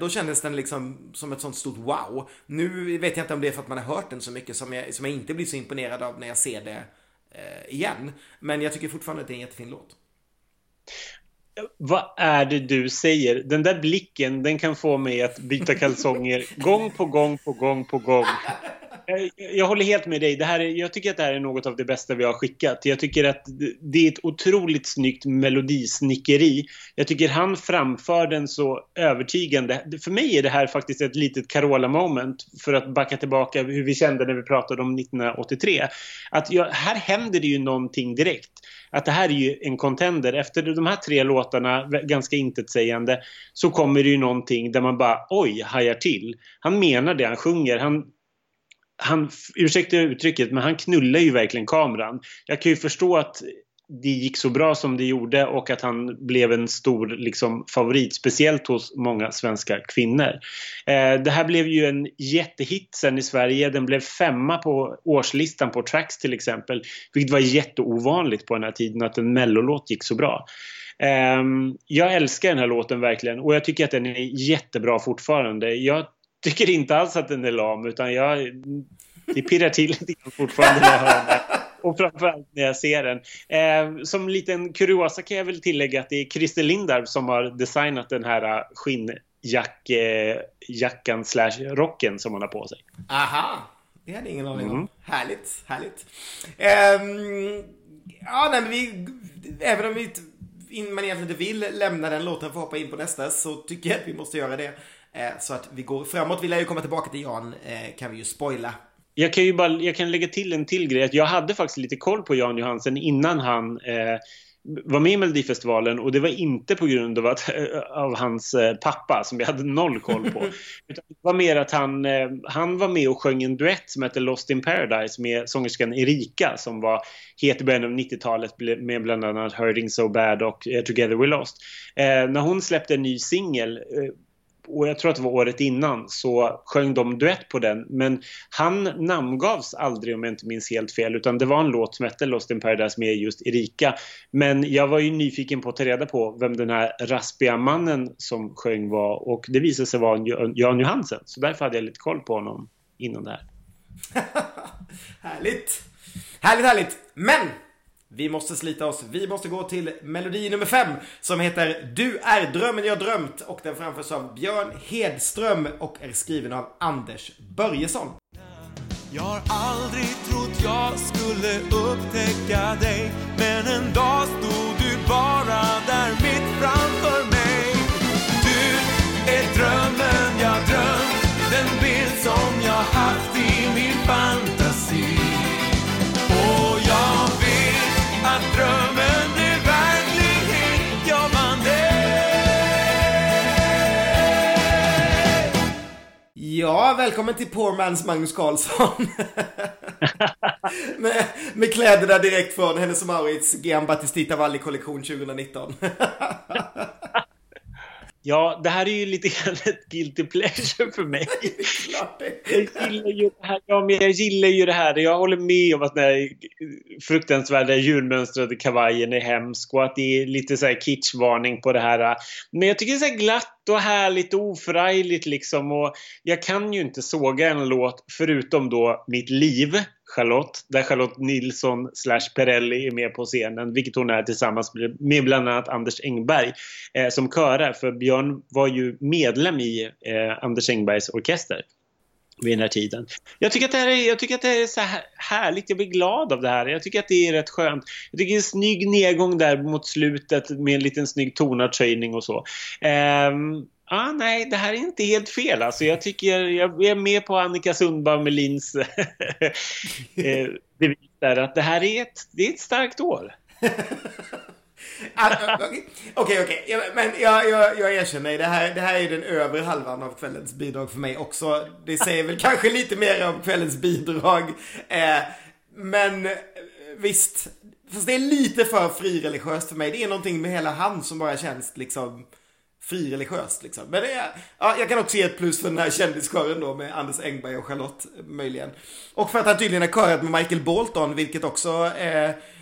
Då kändes den liksom som ett sånt stort wow. Nu vet jag inte om det är för att man har hört den så mycket som jag inte blir så imponerad av när jag ser det igen, men jag tycker fortfarande att det är en jättefin låt. Vad är det du säger? Den där blicken, den kan få mig att byta kalsonger gång på gång på gång på gång. Jag håller helt med dig. Det här är, jag tycker att det här är något av det bästa vi har skickat. Jag tycker att det är ett otroligt snyggt melodisnickeri. Jag tycker han framför den så övertygande. För mig är det här faktiskt ett litet Carola-moment, för att backa tillbaka hur vi kände när vi pratade om 1983. Att här händer det ju någonting direkt. Att det här är ju en contender. Efter de här tre låtarna, ganska intetsägande, så kommer det ju någonting där man bara, oj, hajar till. Han menar det han sjunger. Han ursäkta uttrycket, men han knullar ju verkligen kameran. Jag kan ju förstå att det gick så bra som det gjorde och att han blev en stor liksom favorit, speciellt hos många svenska kvinnor. Det här blev ju en jättehit sen i Sverige. Den blev 5:a på årslistan på Tracks till exempel, vilket var jätteovanligt på den här tiden att en mellolåt gick så bra. Jag älskar den här låten verkligen, och jag tycker att den är jättebra fortfarande. Jag tycker inte alls att den är lam, utan det pirrar till lite fortfarande när jag hör den. Och framförallt när jag ser den. Som liten kuriosa kan jag väl tillägga att det är Christer Lindarw som har designat den här skinnjackan /rocken som hon har på sig. Aha, det hade ingen aning om. Härligt, härligt. Även om man egentligen inte vill lämna den låten för att hoppa in på nästa, så tycker jag att vi måste göra det. Så att vi går framåt. Vill jag ju komma tillbaka till Jan, kan vi ju spoila. Jag kan lägga till en till grej. Jag hade faktiskt lite koll på Jan Johansen innan han var med i Melodifestivalen. Och det var inte på grund av, av hans pappa, som jag hade noll koll på. Utan det var mer att han var med och sjöng en duett som hette Lost in Paradise med sångerskan Erika, som var het i början av 90-talet med bland annat Hurting So Bad och Together We Lost. När hon släppte en ny singel, och jag tror att det var året innan, så sjöng de duett på den. Men han namngavs aldrig, om jag inte minns helt fel, utan det var en låt som hette Lost in Paradise med just Erika. Men jag var ju nyfiken på att ta reda på vem den här raspiga mannen som sjöng var, och det visade sig vara Jan Johansen. Så därför hade jag lite koll på honom innan det här. Härligt. Härligt, härligt. Men vi måste slita oss. Vi måste gå till melodi nummer 5, som heter Du är drömmen jag drömt, och den framförs av Björn Hedström och är skriven av Anders Börjesson. Jag har aldrig trott jag skulle upptäcka dig, men en dag stod du bara där mitt framför mig. Du är drömmen jag drömt, den bild som jag haft i min fantasi. Och jag att drömmen är verklighet, jag vann det. Ja, välkommen till Poor Man's Magnus Karlsson. med kläderna direkt från Hennes och Mauritz Gian Battistita Valli-kollektion 2019. Ja, det här är ju lite grann ett guilty pleasure för mig. Jag gillar ju det här. Jag håller med om att den här fruktansvärda djurmönstrade kavajen är hemsk, och att det är lite så här kitschvarning på det här. Men jag tycker det är så här glatt och härligt och oförargligt liksom. Och jag kan ju inte såga en låt förutom då Mitt liv, Charlotte, där Charlotte Nilsson /Perelli är med på scenen, vilket hon är tillsammans med bland annat Anders Engberg som körar, för Björn var ju medlem i Anders Engbergs orkester vid den här tiden. Jag tycker att det är så här härligt. Jag blir glad av det här. Jag tycker att det är rätt skönt. Jag tycker det är en snygg nedgång där mot slutet med en liten snygg tonartshöjning och så. Nej, det här är inte helt fel. Alltså, jag är med på Annika Sundbarmelins bevis där, att det här är ett starkt år. Okej. Men jag erkänner, det här är den övre halvan av kvällens bidrag för mig också. Det säger väl kanske lite mer om kvällens bidrag. Men visst, fast det är lite för frireligiöst för mig. Det är någonting med hela hand som bara känns liksom frireligiöst liksom. Men jag kan också ge ett plus för den här kändiskören då, med Anders Engberg och Charlotte möjligen. Och för att han tydligen har körat med Michael Bolton, vilket också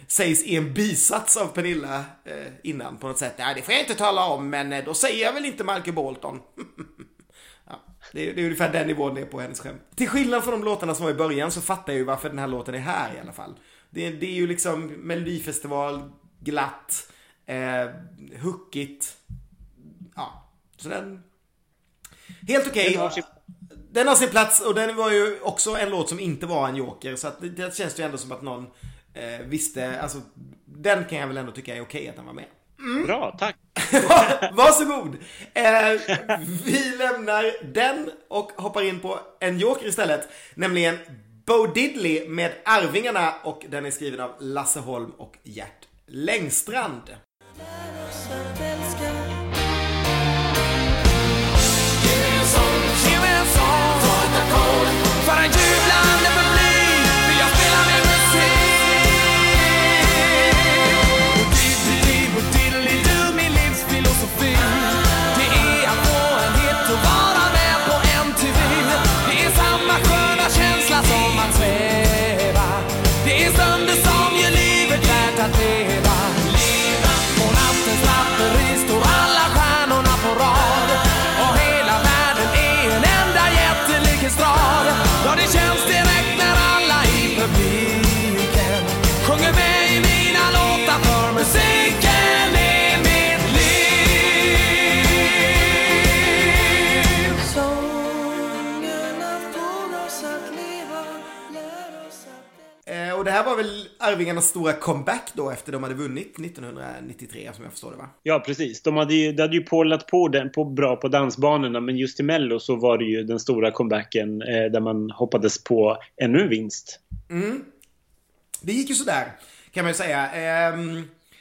sägs i en bisats av Pernilla innan på något sätt. Nej, det får jag inte tala om, men då säger jag väl inte Michael Bolton. Ja, det är ungefär den nivån det är på hennes skämt. Till skillnad från de låtarna som var i början, så fattar jag ju varför den här låten är här i alla fall. Det är ju liksom Melodifestival, glatt, huckigt. Ja, så den helt okej. Den har sin plats, och den var ju också en låt som inte var en joker. Så att det känns ju ändå som att någon visste, alltså den kan jag väl ändå tycka är okej att den var med. Mm. Bra, tack. Varsågod. Vi lämnar den och hoppar in på en joker istället, nämligen Bo Diddley med Arvingarna, och den är skriven av Lasse Holm och Gert Längstrand. Och det här var väl Arvingarnas stora comeback då, efter de hade vunnit 1993, som jag förstår det, va? Ja, precis. De hade ju pålat på den på bra på dansbanorna, men just i Mello så var det ju den stora comebacken där man hoppades på ännu en vinst. Mm. Det gick ju sådär, kan man ju säga.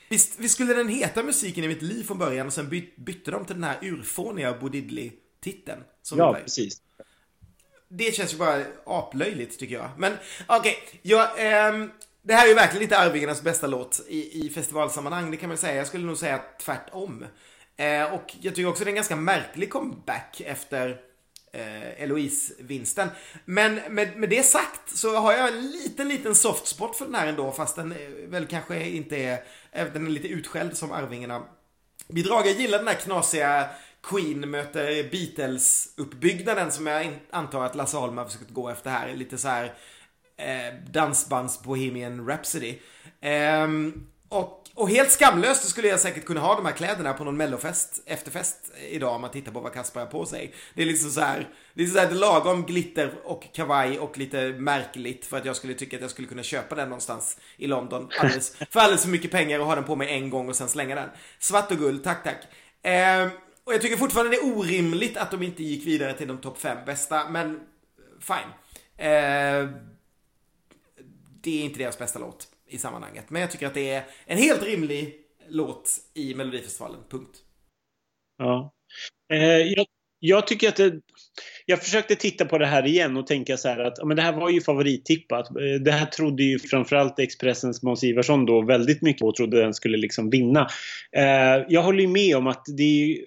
Visst skulle den heta Musiken i mitt liv från början, och sen bytte de till den här urfåniga Bo Diddley-titeln. Ja, precis. Det känns ju bara aplöjligt, tycker jag. Men okej, det här är ju verkligen inte Arvingarnas bästa låt i festivalsammanhang, det kan man säga. Jag skulle nog säga tvärtom. Och jag tycker också det är en ganska märklig comeback efter Eloise-vinsten. Men med det sagt så har jag en liten soft spot för den här ändå, fast den väl kanske inte är... Den är lite utskälld som Arvingarna bidrag. Jag gillar den här knasiga... Queen möter Beatles-uppbyggnaden som jag antar att Lasse Holm har försökt gå efter här. Lite så här dansbands Bohemian Rhapsody. Och helt skamlöst skulle jag säkert kunna ha de här kläderna på någon mellofest, efterfest idag, om man tittar på vad Kaspar har på sig. Det är liksom så här, det är så här lagom glitter och kavaj och lite märkligt för att jag skulle tycka att jag skulle kunna köpa den någonstans i London för alldeles för mycket pengar och ha den på mig en gång och sen slänga den. Svart och guld, tack. Och jag tycker fortfarande det är orimligt att de inte gick vidare till de topp 5 bästa, men fine. Det är inte deras bästa låt i sammanhanget, men jag tycker att det är en helt rimlig låt i Melodifestivalen, punkt. Ja. Jag tycker att jag försökte titta på det här igen och tänka så här att men det här var ju favorittippat. Det här trodde ju framförallt Expressens Måns Ivarsson då väldigt mycket på och trodde den skulle liksom vinna. Jag håller ju med om att det är ju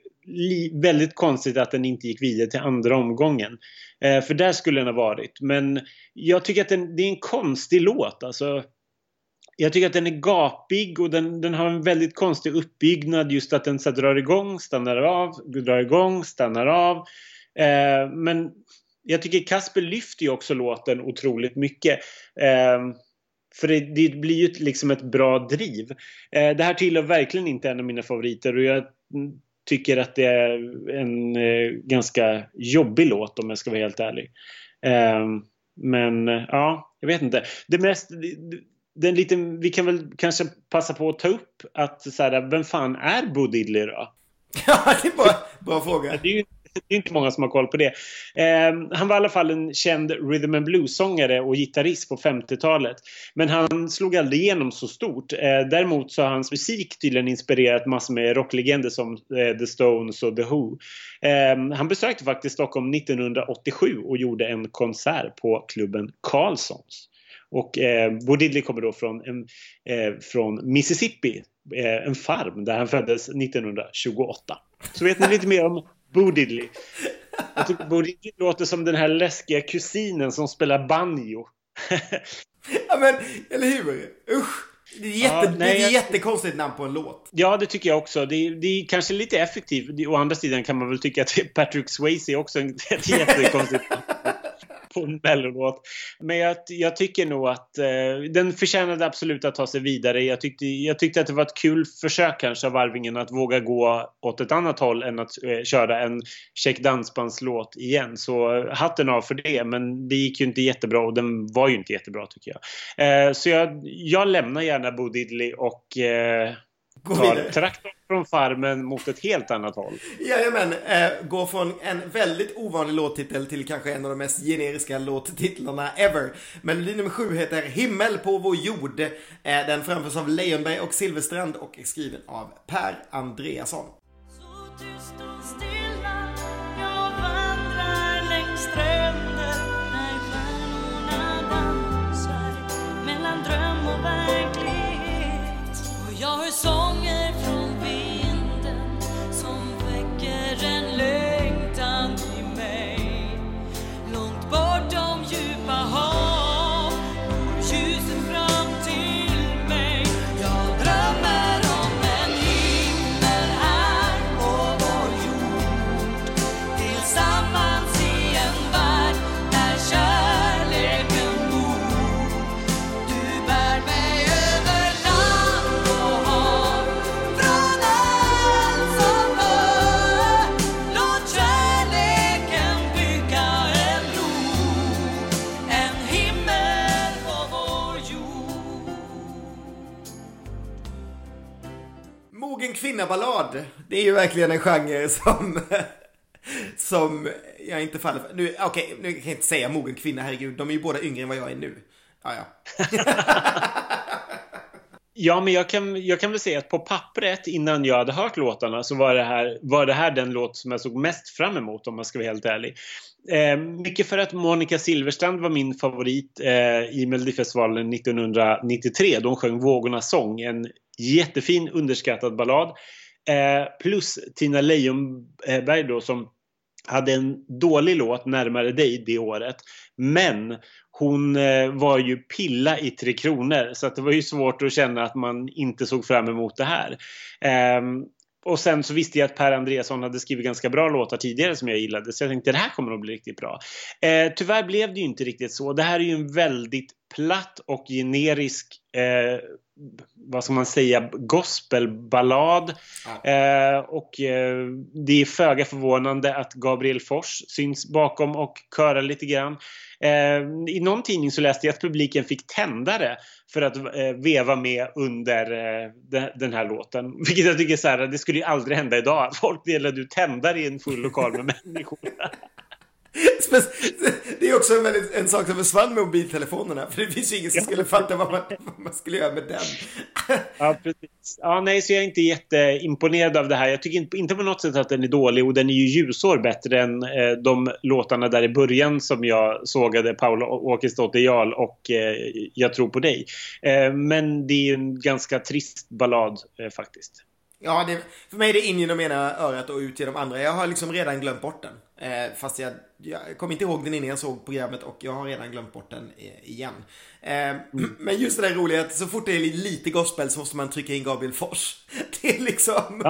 väldigt konstigt att den inte gick vidare till andra omgången, för där skulle den ha varit. Men jag tycker att det är en konstig låt, alltså. Jag tycker att den är gapig och den har en väldigt konstig uppbyggnad, just att den så drar igång, stannar av, drar igång, stannar av. Men jag tycker Kasper lyfter ju också låten otroligt mycket, för det blir ju liksom ett bra driv. Det här tillhör verkligen inte en av mina favoriter, och jag tycker att det är en ganska jobbig låt, om jag ska vara helt ärlig. Men ja, jag vet inte. Det mest... vi kan väl kanske passa på att ta upp att så här, vem fan är Bo Diddley då? Ja, det är bara bra fråga. Det är inte många som har koll på det. Han var i alla fall en känd rhythm and blues-sångare och gitarrist på 50-talet. Men han slog aldrig igenom så stort. Däremot så har hans musik tydligen inspirerat massor med rocklegender som The Stones och The Who. Han besökte faktiskt Stockholm 1987 och gjorde en konsert på klubben Karlssons. Och Bo Diddley kommer då från Mississippi, en farm där han föddes 1928. Så vet ni lite mer om Bo Diddley. Jag tycker Bo Diddley låter som den här läskiga kusinen som spelar banjo. Ja, men eller hur? Usch. Det är jättekonstigt namn på en låt. Ja, det tycker jag också. Det är kanske lite effektivt. Å andra sidan kan man väl tycka att Patrick Swayze är också ett jättekonstigt namn. på en mellolåt. Men jag tycker nog att den förtjänade absolut att ta sig vidare. Jag tyckte att det var ett kul försök kanske av Arvingen att våga gå åt ett annat håll än att köra en check dansbandslåt igen. Så hatten av för det, men det gick ju inte jättebra och den var ju inte jättebra tycker jag. Så jag lämnar gärna Bo Diddley och tar traktorn från Farmen mot ett helt annat håll. Jajamän, gå från en väldigt ovanlig låttitel till kanske en av de mest generiska låttitlarna ever. Melodi nummer 7 heter Himmel på vår jord. Den framförs av Leijonberg och Silverstrand och är skriven av Per Andreasson. Så tyst och stilla, jag vandrar längs stränder när stjärnorna dansar mellan dröm och verklighet. Och jag hör sånger från vinden som väcker en längtan i mig. Långt bortom djupa hav går ljusen fram till mig. Jag drömmer om en himmel här på vår jord, tillsammans i en värld där kärleken bor. Du bär mig över land och hav, från allt som hör. Låt kärleken bygga en bro, en himmel på vår jord. Mogen kvinnaballad, det är ju verkligen en genre som jag inte faller för. Nu kan jag inte säga mogen kvinna, herregud, de är ju båda yngre än vad jag är nu. Ja. Ja, men jag kan väl säga att på pappret innan jag hade hört låtarna så var det här den låt som jag såg mest fram emot, om man ska vara helt ärlig. Mycket för att Monica Silverstrand var min favorit i Melodifestivalen 1993. De sjöng Vågornas sång, en jättefin underskattad ballad. Plus Tina Leijonberg då, som hade en dålig låt, Närmare dig, det året. Men hon var ju pilla i 3 kronor, så att det var ju svårt att känna att man inte såg fram emot det här. Och sen så visste jag att Per Andreasson hade skrivit ganska bra låtar tidigare som jag gillade, så jag tänkte det här kommer att bli riktigt bra. Tyvärr blev det ju inte riktigt så. Det här är ju en väldigt platt och generisk, vad ska man säga, gospelballad. Och det är föga förvånande att Gabriel Fors syns bakom och körar lite grann. I någon tidning så läste jag att publiken fick tändare för att veva med under den här låten, vilket jag tycker så här, det skulle ju aldrig hända idag. Folk delade ut tändare i en full lokal med människor. Det är också en sak som försvann med mobiltelefonerna, för det finns ju ingen som skulle fatta vad man skulle göra med den. Ja, precis. Ja, nej, så jag är inte jätteimponerad av det här. Jag tycker inte på något sätt att den är dålig, och den är ju ljusår bättre än de låtarna där i början som jag sågade, Paula Åkestad och Jarl och Jag tror på dig. Men det är en ganska trist ballad faktiskt. Ja, för mig är det in genom ena örat och ut genom andra. Jag har liksom redan glömt bort den. Fast jag kommer inte ihåg den innan jag såg programmet, och jag har redan glömt bort den igen. Men just det där roliga att så fort det är lite gospel så måste man trycka in Gabriel Fors. Det är liksom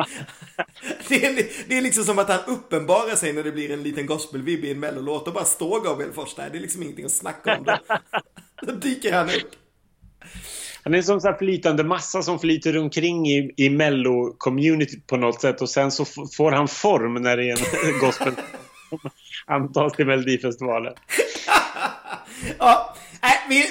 det är liksom som att han uppenbarar sig när det blir en liten gospelvibb i en mellolåt, och bara står Gabriel Fors där. Det är liksom ingenting att snacka om då. Då dyker han upp. Han är som så här flytande massa som flyter omkring i Mello-community på något sätt, och sen så får han form när det är en gospel antas till Melodifestivalen. Ja,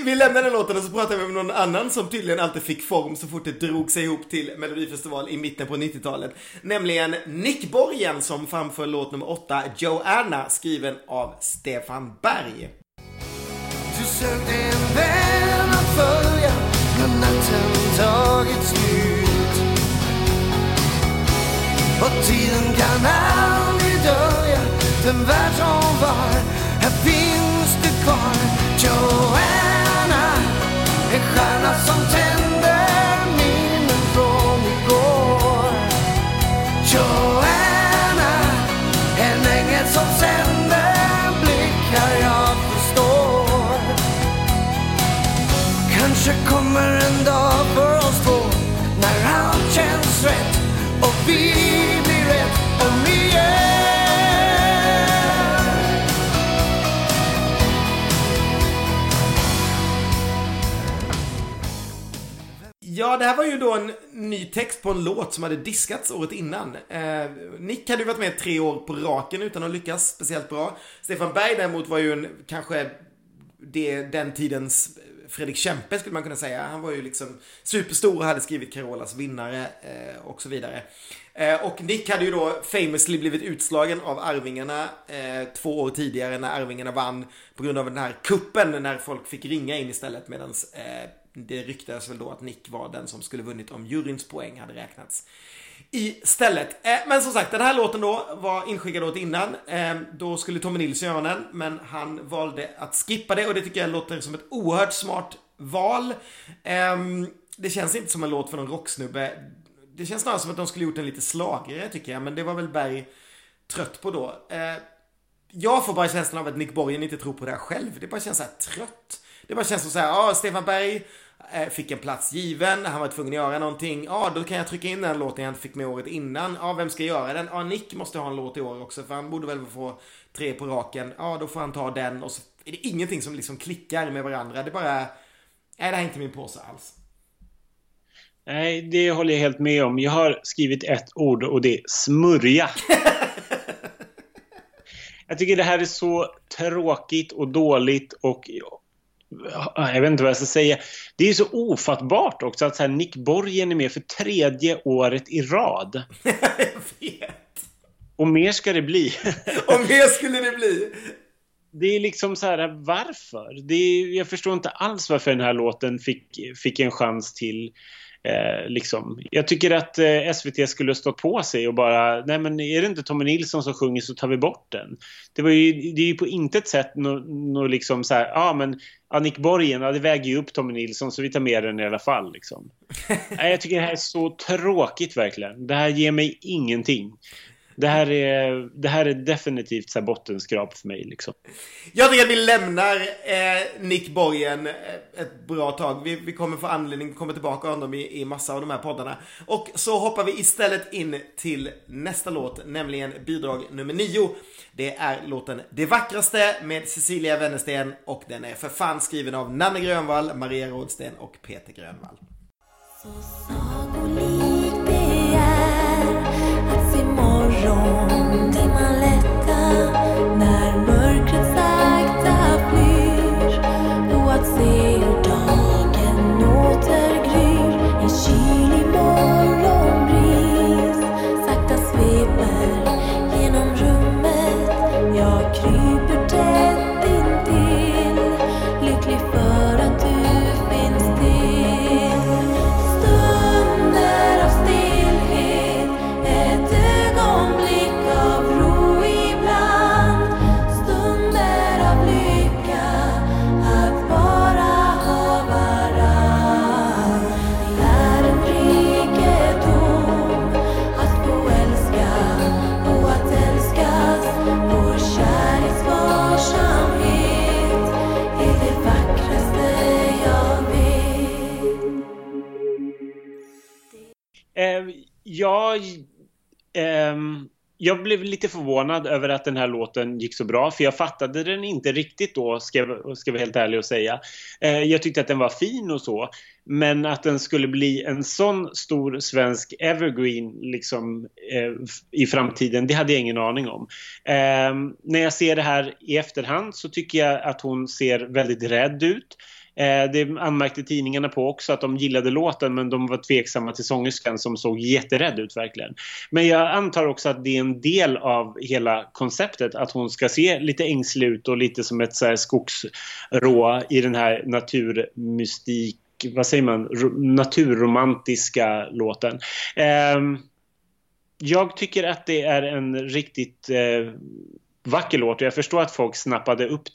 vi lämnar den låten och så pratar vi om någon annan som tydligen alltid fick form så fort det drog sig ihop till Melodifestival i mitten på 90-talet. Nämligen Nick Borgen, som framför låt nummer 8, Joanna, skriven av Stefan Berg. Tusen en vän att följa när natten tagit slut, och tiden kan aldrig dölja den värld som var. Här finns du kvar, Joanna, en stjärna som tänder minnen från igår. Joanna, en ängel som sänder blickar jag förstår. Kanske kommer en dag för oss två, när allt känns rätt och vi blir rätt om igen. Ja, det här var ju då en ny text på en låt som hade diskats året innan. Nick hade ju varit med 3 år på raken utan att lyckas speciellt bra. Stefan Berg däremot var ju en, kanske den tidens Fredrik Kempe skulle man kunna säga. Han var ju liksom superstor och hade skrivit Carolas vinnare och så vidare. Och Nick hade ju då famously blivit utslagen av Arvingarna 2 år tidigare när Arvingarna vann på grund av den här kuppen när folk fick ringa in istället medans det ryktades väl då att Nick var den som skulle vunnit om juryns poäng hade räknats istället. Men som sagt, den här låten då var inskickad åt innan. Då skulle Tommy Nilsson göra den, men han valde att skippa det och det tycker jag låter som ett oerhört smart val. Det känns inte som en låt för någon rocksnubbe. Det känns snarare som att de skulle gjort en lite slagigare tycker jag, men det var väl Berg trött på då. Jag får bara känslan av att Nick Borgen inte tror på det här själv. Det bara känns så här trött. Det bara känns som så här, Stefan Berg fick en plats given, han var tvungen att göra någonting. Då kan jag trycka in den låten han fick med året innan. Vem ska göra den? Nick måste ha en låt i år också för han borde väl få 3 på raken. Då får han ta den och så är det ingenting som liksom klickar med varandra. Det bara, det här är inte min påse alls. Nej, det håller jag helt med om. Jag har skrivit ett ord och det är smörja. Jag tycker det här är så tråkigt och dåligt och jag vet inte vad jag ska säga. Det är så ofattbart också att så här Nick Borgen är med för 3:e året i rad. Jag vet. Och mer ska det bli. Och mer skulle det bli. Det är liksom så här, varför? Jag förstår inte alls varför den här låten fick en chans till. Liksom. Jag tycker att SVT skulle stå på sig och bara, nej men är det inte Tommy Nilsson som sjunger så tar vi bort den. Det är ju på intet sätt liksom så här, men Nick Borgen, det väger ju upp Tommy Nilsson så vi tar med den i alla fall liksom. Jag tycker det här är så tråkigt verkligen. Det här ger mig ingenting. Det här är definitivt så här bottenskrap för mig liksom. Jag tycker att vi lämnar Nick Borgen ett bra tag. Vi kommer få anledning att komma tillbaka om dem i massa av de här poddarna. Och så hoppar vi istället in till nästa låt, nämligen bidrag nummer 9. Det är låten Det vackraste med Cecilia Wennersten och den är för fan skriven av Nanne Grönvall, Maria Rådsten och Peter Grönvall. Det man lättar när mörkret sakta flyr och att se hur dagen återgryr en kylig morgonbris sakta sveper genom rummet. Jag kryper tätt intill lycklig för att du finns till. Stunder av stillhet är det Jag blev lite förvånad över att den här låten gick så bra, för jag fattade den inte riktigt då, ska jag vara helt ärlig och säga. Jag tyckte att den var fin och så, men att den skulle bli en sån stor svensk evergreen liksom, i framtiden, det hade jag ingen aning om. När jag ser det här i efterhand så tycker jag att hon ser väldigt rädd ut. Det anmärkte tidningarna på också, att de gillade låten men de var tveksamma till sångerskan som såg jätterädd ut verkligen. Men jag antar också att det är en del av hela konceptet att hon ska se lite ängslig ut och lite som ett så här skogsrå i den här naturmystik, vad säger man, naturromantiska låten. Jag tycker att det är en riktigt vacker låt och jag förstår att folk snappade upp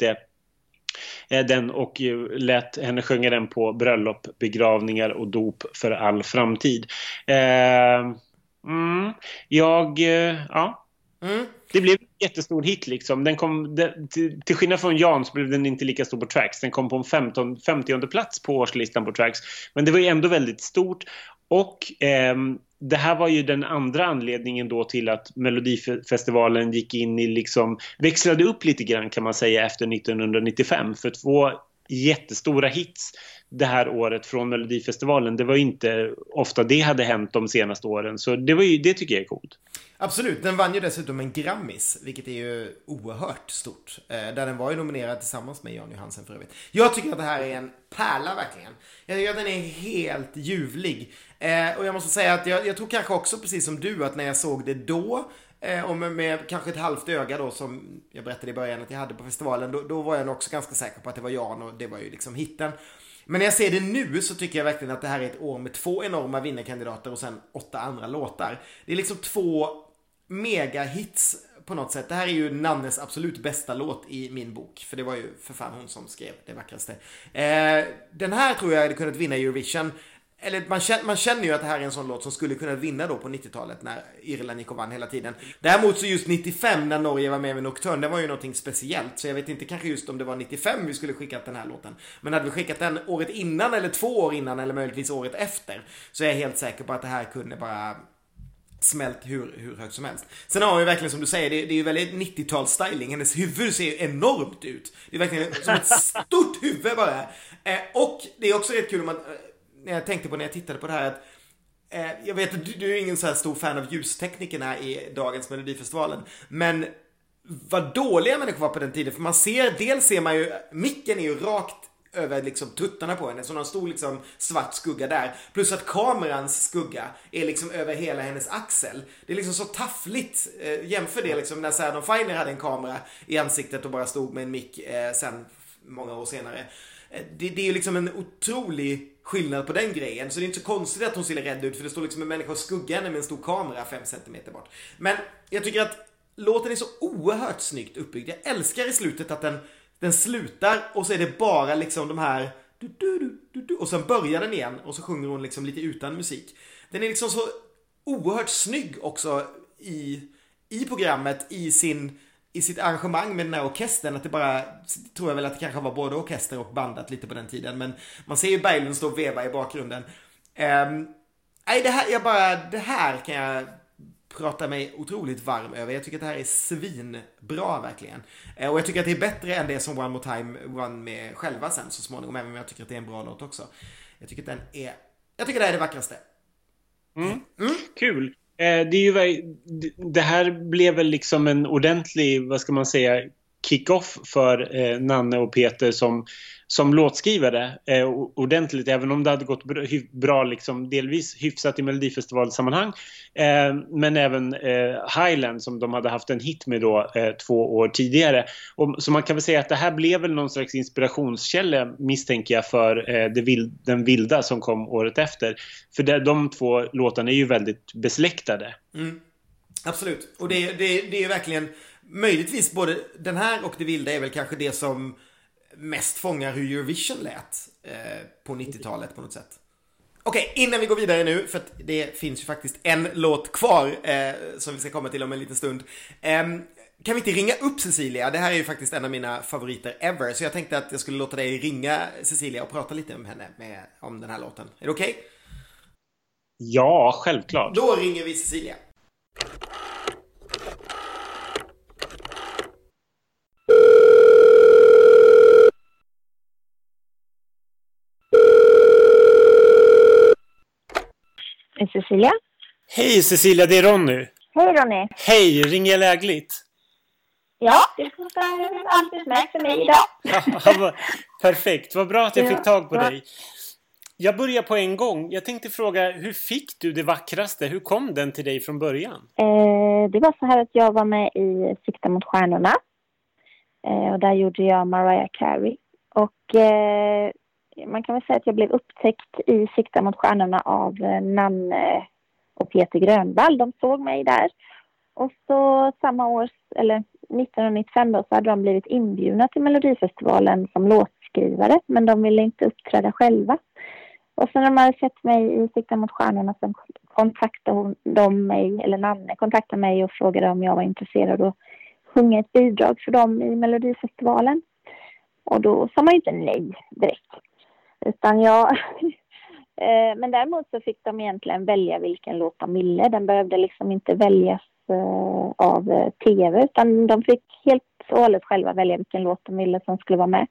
den och lät henne sjunga den på bröllop, begravningar och dop för all framtid. Det blev en jättestor hit liksom. Den kom, till skillnad från Jans blev den inte lika stor på Tracks. Den kom på en 50:e plats på årslistan på Tracks. Men det var ju ändå väldigt stort. Och det här var ju den andra anledningen då till att Melodifestivalen gick in i liksom, växlade upp lite grann kan man säga efter 1995. För 2 jättestora hits det här året från Melodifestivalen. Det var inte ofta det hade hänt de senaste åren. Så det var ju, det tycker jag är coolt. Absolut, den vann ju dessutom en Grammis, vilket är ju oerhört stort. Där den var ju nominerad tillsammans med Jan Johansson för övrigt. Jag tycker att det här är en pärla verkligen. Jag tycker att den är helt ljuvlig. Och jag måste säga att jag tror kanske också precis som du att när jag såg det då, och med kanske ett halvt öga då som jag berättade i början att jag hade på festivalen, då var jag nog också ganska säker på att det var Jan och det var ju liksom hitten. Men när jag ser det nu så tycker jag verkligen att det här är ett år med 2 enorma vinnarkandidater och sen 8 andra låtar. Det är liksom 2 mega hits på något sätt. Det här är ju Nannes absolut bästa låt i min bok. För det var ju för fan hon som skrev det vackraste. Den här tror jag hade kunnat vinna Eurovision. Eller man känner ju att det här är en sån låt som skulle kunna vinna då på 90-talet när Irland gick och vann hela tiden. Däremot så just 95 när Norge var med i Nocturne, det var ju någonting speciellt. Så jag vet inte kanske just om det var 95 vi skulle skickat den här låten. Men hade vi skickat den året innan eller 2 år innan eller möjligtvis året efter så är jag helt säker på att det här kunde bara smält hur högt som helst. Sen har hon ju verkligen som du säger, det är ju väldigt 90-tals-styling. Hennes huvud ser ju enormt ut. Det är verkligen som ett stort huvud bara. Och det är också rätt kul om man... Jag tänkte på när jag tittade på det här att jag vet att du är ingen så här stor fan av ljusteknikerna i dagens Melodifestivalen, men vad dåliga människor var på den tiden, för man ser, dels ser man ju micken är ju rakt över liksom tuttarna på henne, så någon stor liksom svart skugga där, plus att kamerans skugga är liksom över hela hennes axel. Det är liksom så taffligt, jämför det liksom när Sarah Dawn Finer hade en kamera i ansiktet och bara stod med en mick sen många år senare. Det är ju liksom en otrolig skillnad på den grejen. Så det är inte så konstigt att hon ser rädd ut, för det står liksom en människa och skuggar henne med en stor kamera 5 centimeter bort. Men jag tycker att låten är så oerhört snyggt uppbyggd. Jag älskar i slutet att den slutar och så är det bara liksom de här och sen börjar den igen och så sjunger hon liksom lite utan musik. Den är liksom så oerhört snygg också i programmet, i sitt arrangemang med den här orkestern, att det bara, tror jag väl att det kanske var både orkester och bandat lite på den tiden, men man ser ju Berglund stå och veva i bakgrunden. Det här kan jag prata mig otroligt varm över. Jag tycker att det här är svinbra verkligen. Och jag tycker att det är bättre än det som One More Time vann med själva sen så småningom, även om jag tycker att det är en bra låt också. Jag tycker det här är det vackraste. Kul. Det är ju, det här blev väl liksom en ordentlig, vad ska man säga, kick-off för Nanne och Peter som låtskrivare ordentligt, även om det hade gått bra liksom, delvis hyfsat i Melodifestivalsammanhang, men även Highland som de hade haft en hit med då 2 år tidigare. Och, så man kan väl säga att det här blev väl någon slags inspirationskälla, misstänker jag, för den vilda som kom året efter, för de 2 låtarna är ju väldigt besläktade. Absolut, och det är verkligen möjligtvis både den här och det vilda är väl kanske det som mest fångar hur Eurovision lät på 90-talet på något sätt. Okej, innan vi går vidare nu, för att det finns ju faktiskt en låt kvar som vi ska komma till om en liten stund. Kan vi inte ringa upp Cecilia? Det här är ju faktiskt en av mina favoriter ever, så jag tänkte att jag skulle låta dig ringa Cecilia och prata lite med henne om den här låten. Är det okej? Ja, självklart. Då ringer vi Cecilia. Cecilia. Hej Cecilia, det är Ronny. Hej Ronny. Hej, ringer jag lägligt? Ja, det är alltid med för mig idag. Perfekt, vad bra att jag fick tag på dig. Jag börjar på en gång. Jag tänkte fråga, hur fick du det vackraste? Hur kom den till dig från början? Det var så här att jag var med i Sikta mot stjärnorna. Och där gjorde jag Mariah Carey. Och... man kan väl säga att jag blev upptäckt i Sikta mot stjärnorna av Nanne och Peter Grönvall. De såg mig där. Och så samma år, eller 1995 då, så hade de blivit inbjudna till Melodifestivalen som låtskrivare. Men de ville inte uppträda själva. Och sen när de hade sett mig i Sikta mot stjärnorna så kontaktade de mig, eller Nanne kontaktade mig och frågade om jag var intresserad av att sjunga ett bidrag för dem i Melodifestivalen. Och då sa man ju inte nej direkt. Utan jag... Men däremot så fick de egentligen välja vilken låt de ville. Den behövde liksom inte väljas av tv. Utan de fick helt och hållet själva välja vilken låt de ville som skulle vara med.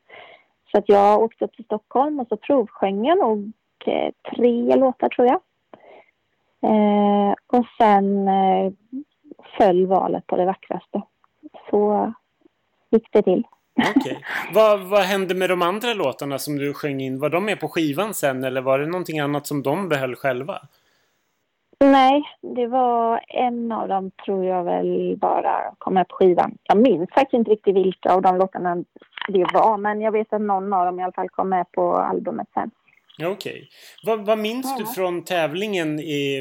Så att jag åkte upp till Stockholm och så provsjöng jag nog 3 låtar tror jag. Och sen föll valet på det vackraste. Så gick det till. Okej. Vad hände med de andra låtarna som du sjöng in? Var de med på skivan sen eller var det någonting annat som de behöll själva? Nej, det var en av dem tror jag väl bara kom med på skivan. Jag minns faktiskt inte riktigt vilka av de låtarna det var, men jag vet att någon av dem i alla fall kom med på albumet sen. Okej. Vad minns du från tävlingen i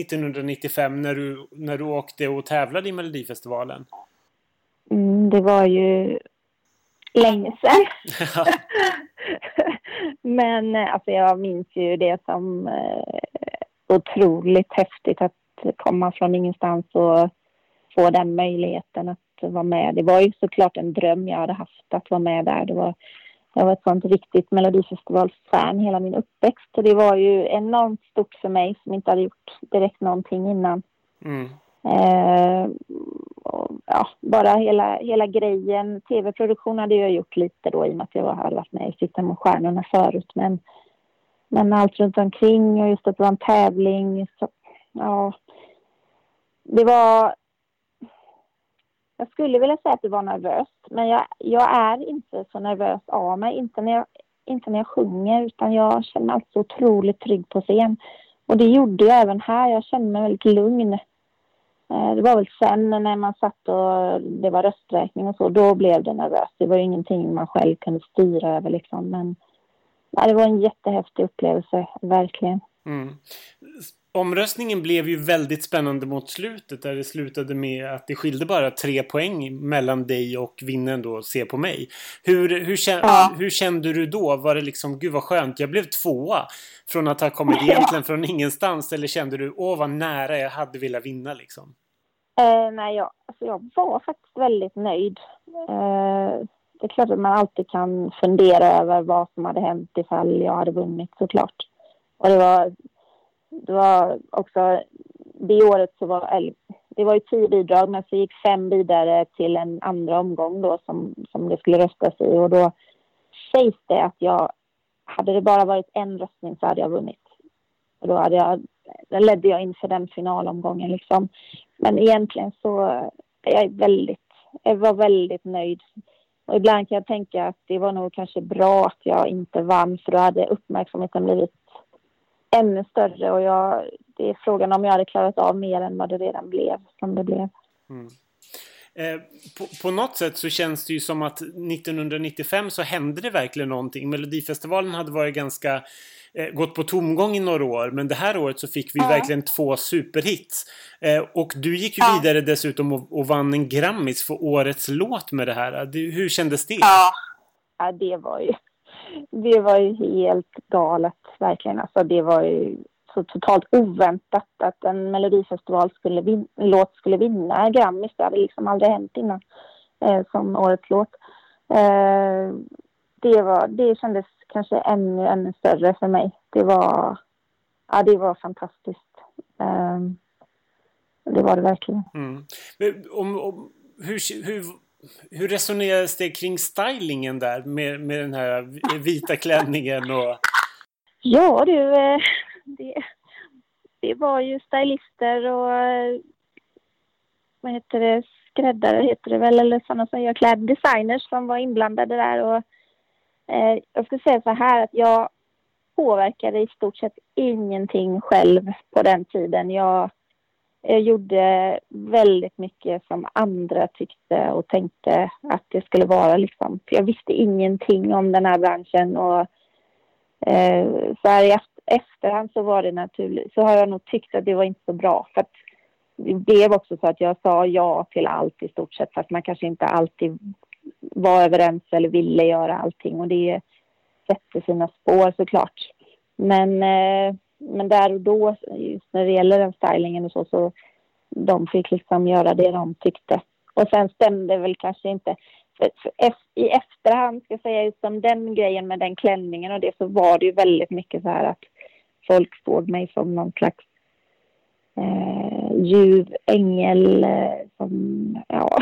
1995 när du åkte och tävlade i Melodifestivalen? Det var ju länge sedan. Men alltså, jag minns ju det som otroligt häftigt att komma från ingenstans och få den möjligheten att vara med. Det var ju såklart en dröm jag hade haft att vara med där. Jag var ett sånt riktigt Melodifestivalsfan hela min uppväxt. Och det var ju enormt stort för mig som inte hade gjort direkt någonting innan. Mm. Bara hela grejen. TV-produktion hade jag gjort lite då i och med att jag hade varit med i Sikta mot stjärnorna förut. Men allt runt omkring och just att det var en tävling. Så, ja, det var... Jag skulle vilja säga att det var nervöst. Men jag är inte så nervös av mig. Inte när jag sjunger. Utan jag känner alltid otroligt trygg på scen. Och det gjorde jag även här. Jag kände mig väldigt lugn. Det var väl sen när man satt och det var rösträkning och så. Då blev det nervöst. Det var ju ingenting man själv kunde styra över liksom. Men ja, det var en jättehäftig upplevelse. Verkligen. Mm. Omröstningen blev ju väldigt spännande mot slutet där det slutade med att det skilde bara 3 poäng mellan dig och vinnaren då, Se på mig. Hur kände du då? Var det liksom, gud vad skönt, jag blev 2:a från att ha kommit egentligen från ingenstans, eller kände du, åh vad nära jag hade velat vinna liksom? Nej, jag var faktiskt väldigt nöjd. Det är klart att man alltid kan fundera över vad som hade hänt ifall jag hade vunnit såklart. Och det var också det året så var det var ju 10 bidrag, men så gick 5 vidare till en andra omgång då som det skulle röstas i, och då sägs det att jag hade det bara varit en röstning så hade jag vunnit. Och då ledde jag inför den finalomgången liksom. Men egentligen så jag var väldigt nöjd. Och ibland kan jag tänka att det var nog kanske bra att jag inte vann, för då hade uppmärksamheten blivit ännu större, och det är frågan om jag hade klarat av mer än vad det redan blev som det blev. Mm. På något sätt så känns det ju som att 1995 så hände det verkligen någonting. Melodifestivalen hade varit ganska gått på tomgång i några år, men det här året så fick vi verkligen 2 superhits. Och du gick ju vidare dessutom och vann en Grammis för årets låt med det här. Hur kändes det? Ja, det var ju helt galet, verkligen. Alltså, det var ju så totalt oväntat att en Melodifestival låt skulle vinna Grammis. Det hade liksom aldrig hänt innan som årets låt. Det kändes kanske ännu större för mig. Det var fantastiskt. Det var det verkligen. Mm. Hur resonerades det kring stylingen där med den här vita klänningen? Och... Ja, du, det var ju stylister och vad heter det, skräddare heter det väl, eller sådana som gör kläddesigners som var inblandade där. Och jag skulle säga så här att jag påverkade i stort sett ingenting själv på den tiden. Jag gjorde väldigt mycket som andra tyckte och tänkte att det skulle vara liksom. För jag visste ingenting om den här branschen, och så här i efterhand så var det naturligt. Så har jag nog tyckt att det var inte så bra, för att det blev också så att jag sa ja till allt i stort sett, fast man kanske inte alltid var överens eller ville göra allting, och det sätter sina spår såklart. Men där och då, just när det gäller den stylingen och så de fick liksom göra det de tyckte. Och sen stämde väl kanske inte. För i efterhand ska jag säga, just om den grejen med den klänningen och det, så var det ju väldigt mycket så här att folk såg mig som någon slags ljuv ängel som, ja,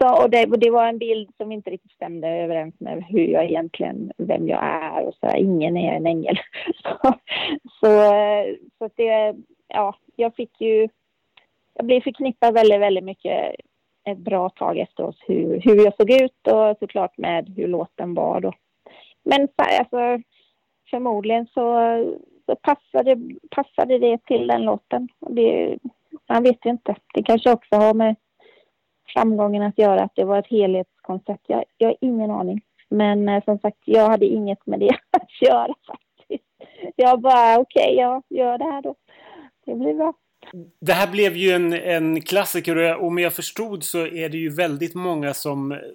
Så, och det var en bild som inte riktigt stämde överens med hur jag egentligen, vem jag är och så här. Ingen är en ängel. Så det, ja, jag blev förknippad väldigt, väldigt mycket ett bra tag efter oss hur jag såg ut och såklart med hur låten var då. Men alltså, förmodligen så passade det till den låten. Det, man vet ju inte. Det kanske också har med framgången att göra, att det var ett helhetskoncept. Jag har ingen aning. Men som sagt, jag hade inget med det att göra faktiskt. Jag bara, okej, jag gör det här då. Det blir bra. Det här blev ju en klassiker, och om jag förstod så är det ju väldigt många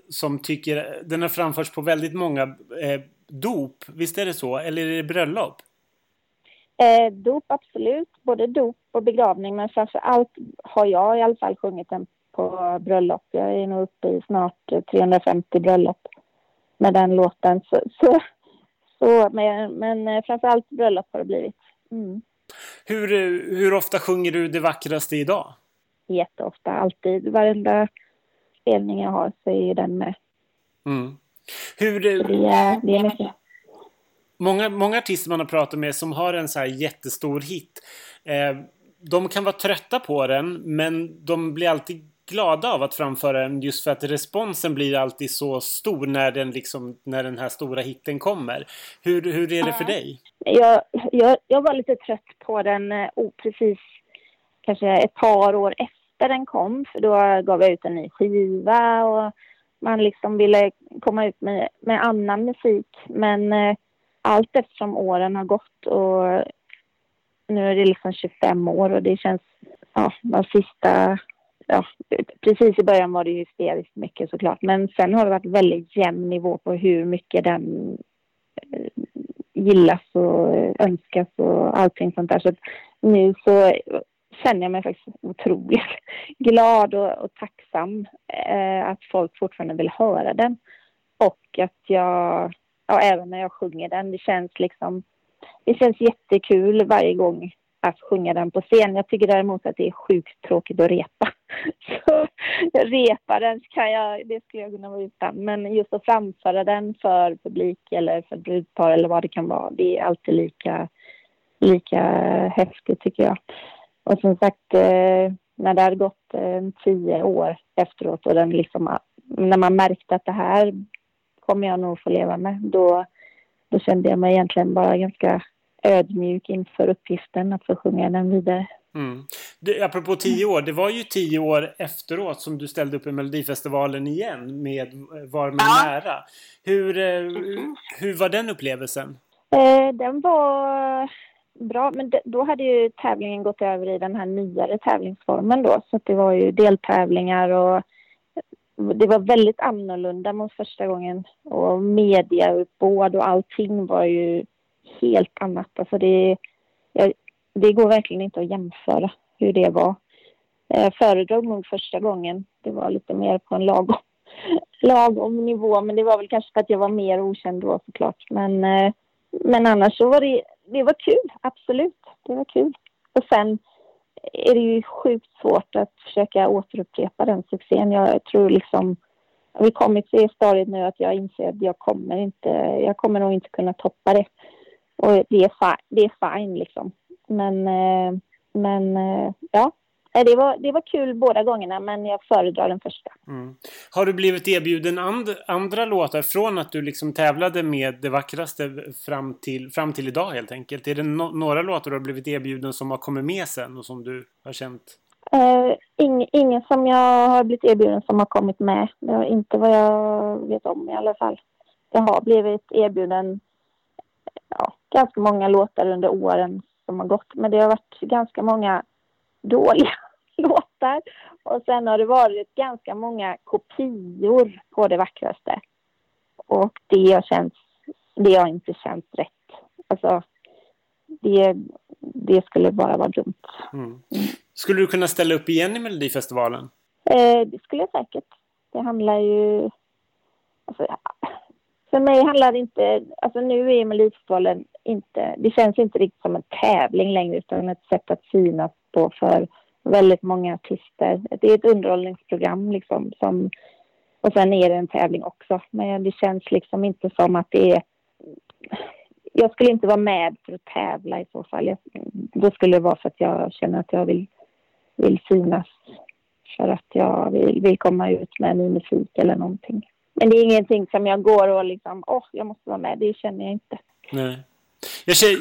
som tycker den har framförts på väldigt många dop. Visst är det så? Eller är det bröllop? Dop, absolut. Både dop och begravning. Men framför allt har jag i alla fall sjungit den på bröllop. Jag är nog uppe i snart 350 bröllop med den låten. Men framför allt bröllop har det blivit. Mm. Hur ofta sjunger du Det vackraste idag? Jätteofta, alltid. Varenda spelning jag har så är den med. Mm. Det är mycket. Många artister man har pratat med som har en så här jättestor hit, de kan vara trötta på den, men de blir alltid glada av att framföra den, just för att responsen blir alltid så stor när den här stora hitten kommer. Hur är det för dig? Jag var lite trött på den precis kanske ett par år efter den kom, för då gav jag ut en ny skiva och man liksom ville komma ut med annan musik, men allt eftersom åren har gått och nu är det liksom 25 år och det känns, precis i början var det hysteriskt mycket såklart, men sen har det varit väldigt jämn nivå på hur mycket den gillas och önskas och allting sånt där. Så nu så känner jag mig faktiskt otroligt glad och tacksam att folk fortfarande vill höra den, och att jag, även när jag sjunger den, det känns jättekul varje gång att sjunga den på scen. Jag tycker däremot att det är sjukt tråkigt att repa. Så repa den det skulle jag kunna vara utan. Men just att framföra den för publik eller för brudpar eller vad det kan vara, det är alltid lika häftigt tycker jag. Och som sagt, när det hade gått 10 år efteråt och den liksom, när man märkte att det här kommer jag nog få leva med, då kände jag mig egentligen bara ganska ödmjuk inför uppgiften att få sjunga den vidare. Mm. Apropå 10 år, det var ju 10 år efteråt som du ställde upp i Melodifestivalen igen med Var min nära. Hur var den upplevelsen? Den var bra, men då hade ju tävlingen gått över i den här nyare tävlingsformen då, så att det var ju deltävlingar och det var väldigt annorlunda mot första gången, och mediauppbåd och allting var ju helt annat. Alltså det går verkligen inte att jämföra hur det var. Jag föredrog nog första gången. Det var lite mer på en lagom nivå, men det var väl kanske för att jag var mer okänd då såklart. Men annars så var det var kul, absolut. Det var kul. Och sen är det ju sjukt svårt att försöka återupprepa den succén. Jag tror vi kommit till stadiet nu att jag inser att jag kommer nog inte kunna toppa det. Och det är fine liksom. Men ja, det var kul båda gångerna, men jag föredrar den första. Mm. Har du blivit erbjuden andra låtar från att du liksom tävlade med Det vackraste fram till idag helt enkelt? Är det några låtar du har blivit erbjuden som har kommit med sen och som du har känt? Ingen som jag har blivit erbjuden som har kommit med. Det är inte vad jag vet om i alla fall. Jag har blivit erbjuden ganska många låtar under åren som har gått, men det har varit ganska många dåliga låtar, och sen har det varit ganska många kopior på Det vackraste, och det har inte känts rätt. Alltså det skulle bara vara dumt. Mm. Skulle du kunna ställa upp igen i Melodifestivalen? Det skulle jag säkert. Det handlar ju för mig handlar det inte, nu är Melodifestivalen inte, det känns inte riktigt som en tävling längre utan ett sätt att synas på för väldigt många artister. Det är ett underhållningsprogram liksom, som, och sen är det en tävling också. Men det känns liksom inte som att det är... Jag skulle inte vara med för att tävla i så fall. Då skulle det vara för att jag känner att jag vill synas. För att jag vill komma ut med min musik eller någonting. Men det är ingenting som jag går och liksom, jag måste vara med. Det känner jag inte. Nej.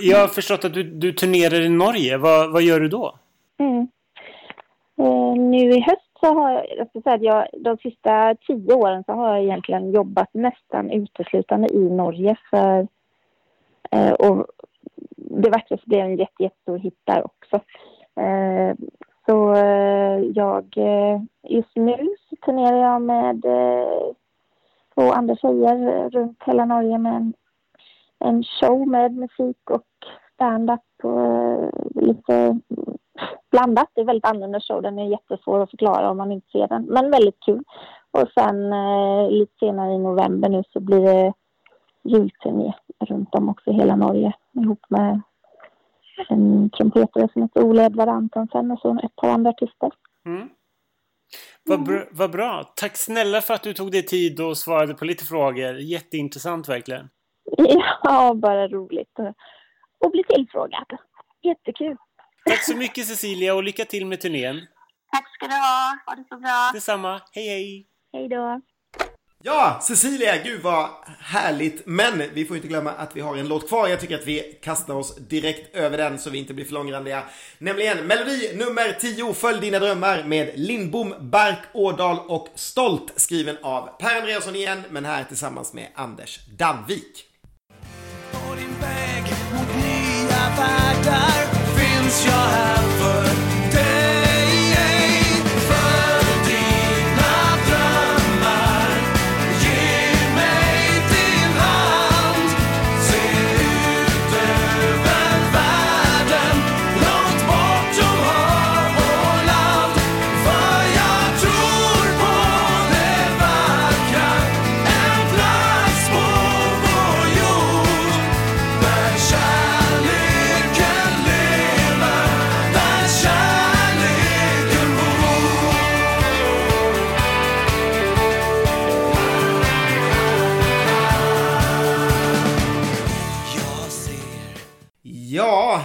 Jag har förstått att du turnerar i Norge. Vad gör du då? Nu i höst så har jag de sista 10 åren så har jag egentligen jobbat nästan uteslutande i Norge för... och det verkligen blev en jättestor hit där också. Så jag just nu så turnerar jag med 2 andra tjejer runt hela Norge med en show med musik och stand-up och lite blandat. Det är väldigt annorlunda show, den är jättesvår att förklara om man inte ser den, men väldigt kul. Och sen lite senare i november nu så blir det julturné runt om också i hela Norge ihop med en trumpetare som heter Ola Edvard Antonsen och så ett par andra artister. Vad bra. Tack snälla för att du tog dig tid och svarade på lite frågor. Jätteintressant verkligen. Ja, bara roligt och bli tillfrågad. Jättekul. Tack så mycket Cecilia och lycka till med turnén. Tack ska du ha. Ha det så bra. Detsamma. Hej hej. Hej då. Ja, Cecilia, gud vad härligt. Men vi får inte glömma att vi har en låt kvar. Jag tycker att vi kastar oss direkt över den så vi inte blir för långrandiga. Nämligen melodi nummer 10, Följ dina drömmar med Lindbom, Bark, Årdal och Stolt. Skriven av Per Andreasson igen, men här tillsammans med Anders Danvik. På din väg mot nya världar finns jag här för.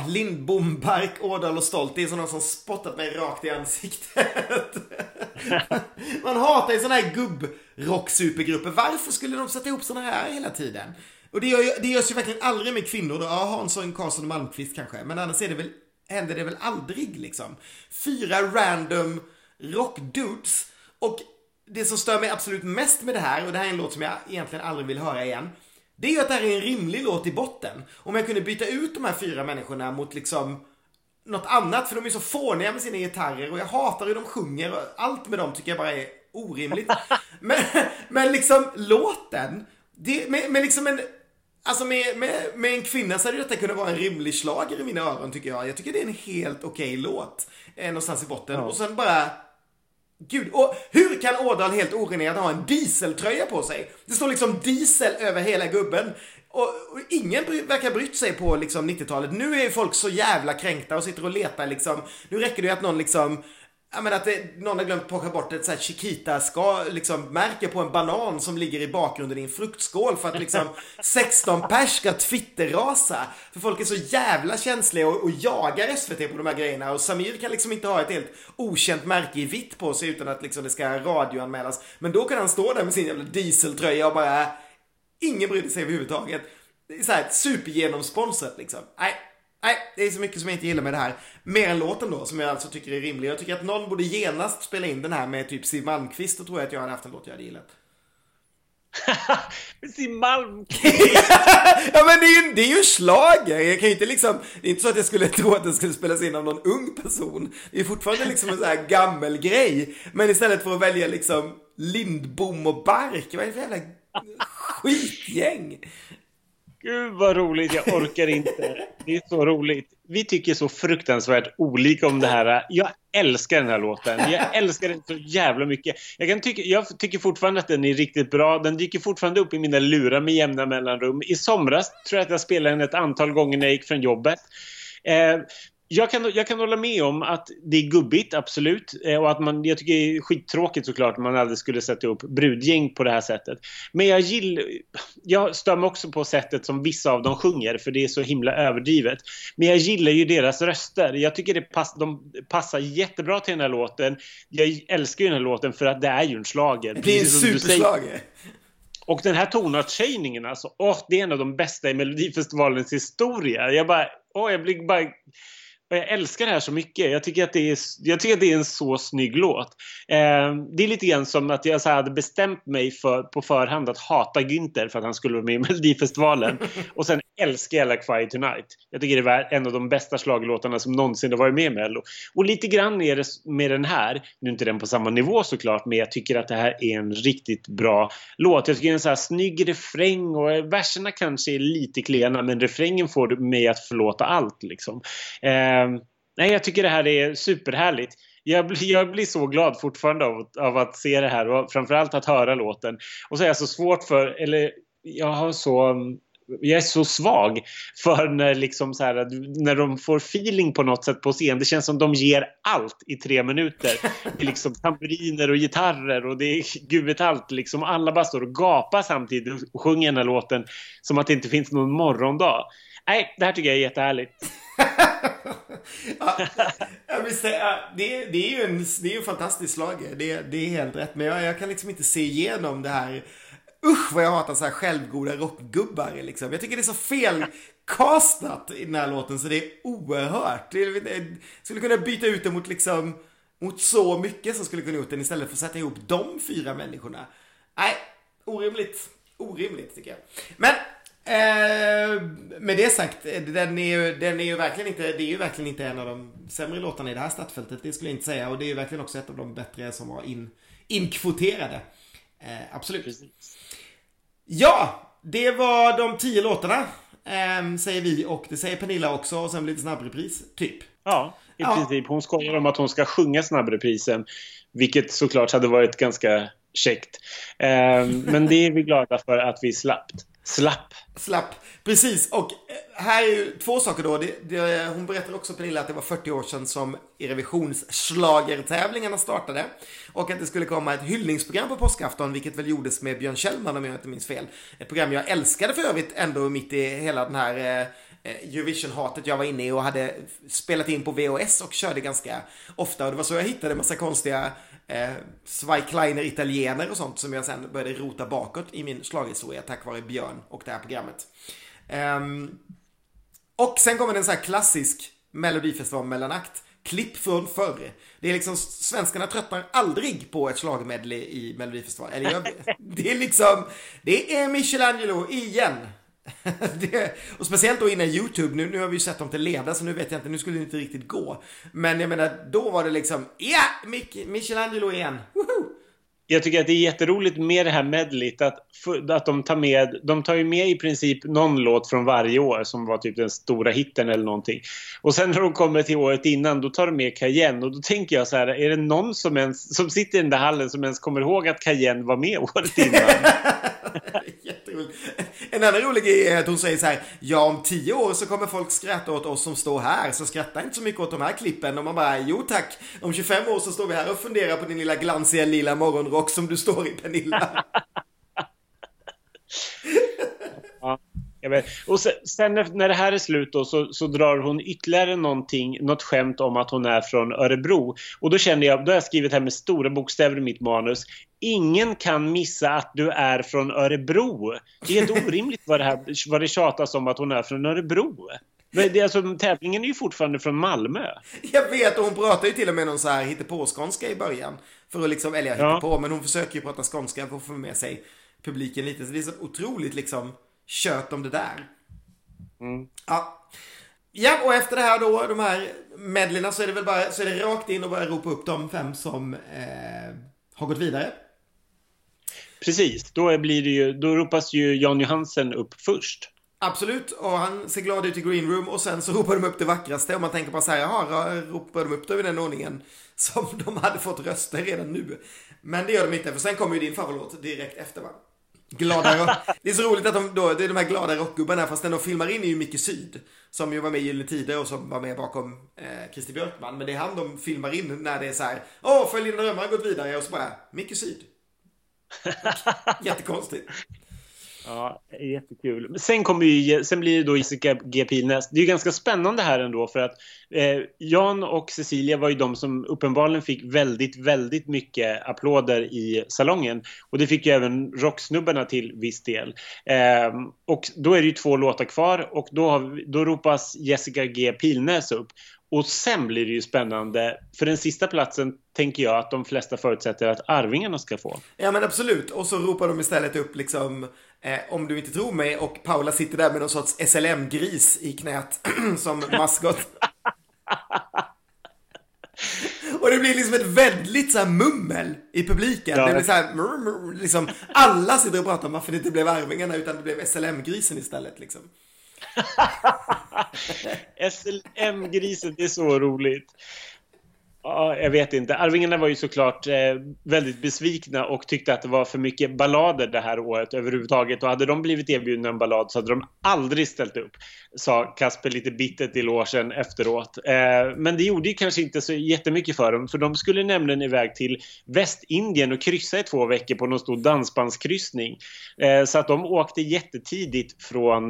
Lindbom, Bark, Årdal och Stolt. Det är sådana som spottat mig rakt i ansiktet. Man hatar ju sådana här gubbrock-supergrupper. Varför skulle de sätta ihop sådana här hela tiden? Och det görs ju verkligen aldrig med kvinnor då. Ja, Hansson, Karlsson och Malmqvist kanske. Men annars händer det väl aldrig liksom. 4 random rockdudes. Och det som stör mig absolut mest med det här, och det här är en låt som jag egentligen aldrig vill höra igen, det är ju att det här är en rimlig låt i botten. Om jag kunde byta ut de här 4 människorna mot liksom något annat, för de är så fåniga med sina gitarrer och jag hatar hur de sjunger och allt med dem tycker jag bara är orimligt. Men liksom låten det, med liksom en, alltså med en kvinna så hade detta kunnat vara en rimlig slager i mina öron tycker jag. Jag tycker det är en helt okej låt någonstans i botten. Och sen bara gud, och hur kan Årdal helt orenerad ha en dieseltröja på sig? Det står liksom diesel över hela gubben. Och ingen verkar brytt sig på liksom 90-talet. Nu är ju folk så jävla kränkta och sitter och letar liksom. Nu räcker det ju att någon liksom... Jag menar att någon har glömt plocka bort ett så här Chiquita-ska liksom märke på en banan som ligger i bakgrunden i en fruktskål för att liksom 16 pers ska twitterrasa. För folk är så jävla känsliga och jagar SVT på de här grejerna och Samir kan liksom inte ha ett helt okänt märke i vitt på sig utan att liksom det ska radioanmälas. Men då kan han stå där med sin jävla dieseltröja och bara ingen brydde sig överhuvudtaget. Det är så här ett supergenomsponsrat liksom. Nej, det är så mycket som jag inte gillar med det här. Mer än låten då, som jag alltså tycker är rimlig. Jag tycker att någon borde genast spela in den här med typ Siw Malmkvist. Då tror jag att jag hade haft en låt jag hade gillat. Siw Malmkvist! Ja, men det är ju en slager. Jag kan ju inte liksom... Det är inte så att jag skulle tro att den skulle spelas in av någon ung person. Det är fortfarande liksom en sån här gammal grej. Men istället för att välja liksom Lindbom och Bark. Vad är det för jävla skitgäng? Gud vad roligt, jag orkar inte. Det är så roligt. Vi tycker så fruktansvärt olika om det här. Jag älskar den här låten. Jag älskar den så jävla mycket. Jag tycker fortfarande att den är riktigt bra. Den dyker fortfarande upp i mina lurar med jämna mellanrum. I somras tror jag att jag spelade den ett antal gånger när jag gick från jobbet. Jag kan hålla med om att det är gubbigt, absolut. Och att jag tycker det är skittråkigt såklart att man aldrig skulle sätta upp brudgäng på det här sättet. Men jag stör mig också på sättet som vissa av dem sjunger, för det är så himla överdrivet. Men jag gillar ju deras röster. Jag tycker de passar jättebra till den här låten. Jag älskar ju den här låten för att det är ju en slager. Det är en superslager. Och den här tonartshöjningen, alltså, det är en av de bästa i Melodifestivalens historia. Jag älskar det här så mycket. Jag tycker att det är en så snygg låt. Det är lite grann som att jag så hade bestämt mig på förhand att hata Günther för att han skulle vara med i Melodifestivalen. Och sen älskar jag Like Fire Tonight. Jag tycker det var en av de bästa slaglåtarna som någonsin har varit med i Mello. Och lite grann är det med den här. Nu är inte den på samma nivå såklart, men jag tycker att det här är en riktigt bra låt. Jag tycker det är en så här snygg refräng, och verserna kanske är lite klena, men refrängen får mig att förlåta allt liksom. Nej, jag tycker det här är superhärligt. Jag blir så glad fortfarande av att se det här, och framförallt att höra låten. Och så är jag så svårt för, eller jag är så svag för när, liksom så här, när de får feeling på något sätt på scen. Det känns som de ger allt i 3 minuter. Det är liksom tamburiner och gitarrer och det är gud vet allt. Liksom alla bara står och gapar samtidigt och sjunger den här låten som att det inte finns någon morgondag. Nej, det här tycker jag är jättehärligt. Det är ju en fantastisk slager. Det är helt rätt. Men jag kan liksom inte se igenom det här. Usch vad jag hatar så här självgoda rockgubbar liksom. Jag tycker det är så felkastat i den här låten, så det är oerhört. Jag skulle kunna byta ut det mot liksom, mot så mycket som skulle kunna ut den, istället för att sätta ihop de 4 människorna. Nej, orimligt tycker jag. Men med det sagt, den är ju verkligen inte, det är ju verkligen inte en av de sämre låtarna i det här startfältet, det skulle jag inte säga. Och det är ju verkligen också ett av de bättre som var inkvoterade. Absolut. Precis. Ja, det var de 10 låtarna, säger vi, och det säger Pernilla också, och sen blir det snabbrepris typ. Ja, i princip. Hon skojar om att hon ska sjunga snabbreprisen, vilket såklart hade varit ganska käckt. Men det är vi glada för att vi slapp. Precis, och här är ju 2 saker då. Hon berättar också, Pernilla, att det var 40 år sedan som Eurovisionsschlagertävlingarna startade, och att det skulle komma ett hyllningsprogram på påskafton, vilket väl gjordes med Björn Kjellman om jag inte minns fel. Ett program jag älskade för övrigt ändå, mitt i hela den här Eurovision-hatet jag var inne i, och hade spelat in på VHS och körde ganska ofta. Och det var så jag hittade en massa konstiga Zweikleiner italiener och sånt som jag sen började rota bakåt i min slaghistoria, tack vare Björn och det här programmet. Och sen kommer en så här klassisk Melodifestival mellanakt, klipp från förr. Det är liksom, svenskarna tröttnar aldrig på ett slagmedley i Melodifestival. Det är liksom, det är Michelangelo igen. Och speciellt då innan YouTube, nu har vi ju sett dem till leda, så nu vet jag inte, nu skulle det inte riktigt gå. Men jag menar, då var det liksom Michelangelo igen. Woohoo! Jag tycker att det är jätteroligt med det här medlet att de tar ju med i princip någon låt från varje år som var typ den stora hitten eller någonting. Och sen när de kommer till året innan, då tar de med Cayenne, och då tänker jag så här, är det någon som sitter i den där hallen som ens kommer ihåg att Cayenne var med året innan? Jätteroligt. En annan rolig grej är att hon säger så här: ja, om 10 år så kommer folk skratta åt oss som står här, så skratta inte så mycket åt de här klippen. Och man bara, jo tack, om 25 år så står vi här och funderar på din lilla glansiga lila morgonrock som du står i, Pernilla. Ja. Och sen när det här är slut då, så drar hon ytterligare något skämt om att hon är från Örebro. Och då kände jag, då har jag skrivit här med stora bokstäver i mitt manus: ingen kan missa att du är från Örebro. Det är helt orimligt vad det tjatas om att hon är från Örebro. Alltså, tävlingen är ju fortfarande från Malmö. Jag vet, och hon pratar ju till och med någon så här hittepåskånska i början, för att liksom, eller jag hittar på, men hon försöker ju prata skånska för att få med sig publiken lite. Så det är så otroligt liksom kört om det där. Ja, och efter det här då, de här medlerna, så är det väl bara, så är det rakt in och bara ropa upp de 5 som har gått vidare. Precis, då ropas ju Jan Johansen upp först. Absolut, och han ser glad ut i Green Room, och sen så ropar de upp det vackraste. Om man tänker på så här, ropar de upp det i den ordningen som de hade fått röster redan nu. Men det gör de inte, för sen kommer ju din favoritlåt direkt efter, va? Det är så roligt att det är de här glada rockgubbarna, fast den de filmar in är ju Micke Syd, som ju var med i Gyllene Tider och som var med bakom Christer Björkman. Men det är han de filmar in när det är så här: åh, Följ dina drömmar har gått vidare, och så bara Micke Syd. Jättekonstigt. Ja, jättekul. Men sen blir det då Jessica G. Pilnäs. Det är ju ganska spännande här ändå, för att Jan och Cecilia var ju de som uppenbarligen fick väldigt, väldigt mycket applåder i salongen. Och det fick ju även rocksnubbarna till viss del. Och då är det ju två låtar kvar, och då ropas Jessica G. Pilnäs upp. Och sen blir det ju spännande, för den sista platsen tänker jag att de flesta förutsätter att Arvingarna ska få. Ja, men absolut. Och så ropar de istället upp liksom, om du inte tror mig, och Paula sitter där med någon sorts SLM-gris i knät som maskot. Och det blir liksom ett väldigt så här mummel i publiken. Ja. Det blir så här, liksom, alla sitter och pratar om varför det inte blev Arvingarna utan det blev SLM-grisen istället liksom. SLM-grisen, det är så roligt. Ja, jag vet inte. Arvingarna var ju såklart väldigt besvikna och tyckte att det var för mycket ballader det här året överhuvudtaget. Och hade de blivit erbjudna en ballad så hade de aldrig ställt upp, sa Kasper lite bittert i logen efteråt. Men det gjorde ju kanske inte så jättemycket för dem, för de skulle nämligen iväg till Västindien och kryssa i 2 veckor på någon stor dansbandskryssning. Så att de åkte jättetidigt från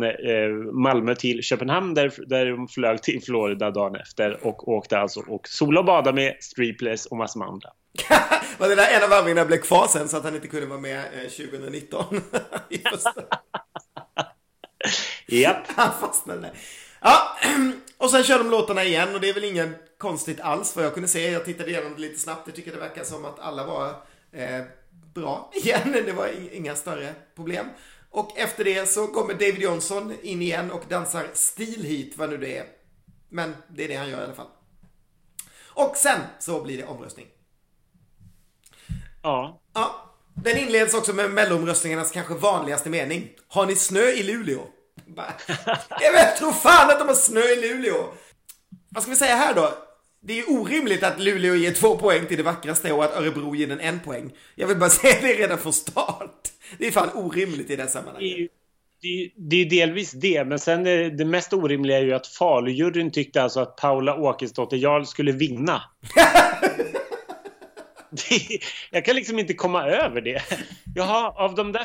Malmö till Köpenhamn, där de flög till Florida dagen efter och åkte alltså och sola och badade med Streepless och massor med andra. Var det där en av Arvingarna blev kvar sen, så att han inte kunde vara med 2019? Japp. Han fastnade. Ja, och sen kör de låtarna igen, och det är väl ingen konstigt alls vad jag kunde se. Jag tittade igenom det lite snabbt. Jag tycker det verkar som att alla var bra igen. Det var inga större problem. Och efter det så kommer David Johnson in igen och dansar Steal Heat, vad nu det är. Men det är det han gör i alla fall. Och sen så blir det omröstning. Ja. Ja. Den inleds också med mellomröstningarnas kanske vanligaste mening. Har ni snö i Luleå? Jag vet, tror fan att de har snö i Luleå. Vad ska vi säga här då? Det är orimligt att Luleå ger 2 poäng till det vackraste och att Örebro ger den 1 poäng. Jag vill bara säga det redan från start. Det är fan orimligt i det här sammanhanget. Det är ju delvis det, men sen är det mest orimliga är ju att Falujuryn tyckte alltså att Paula Åkestad och Jarl skulle vinna. Jag kan liksom inte komma över det. Jaha, av de där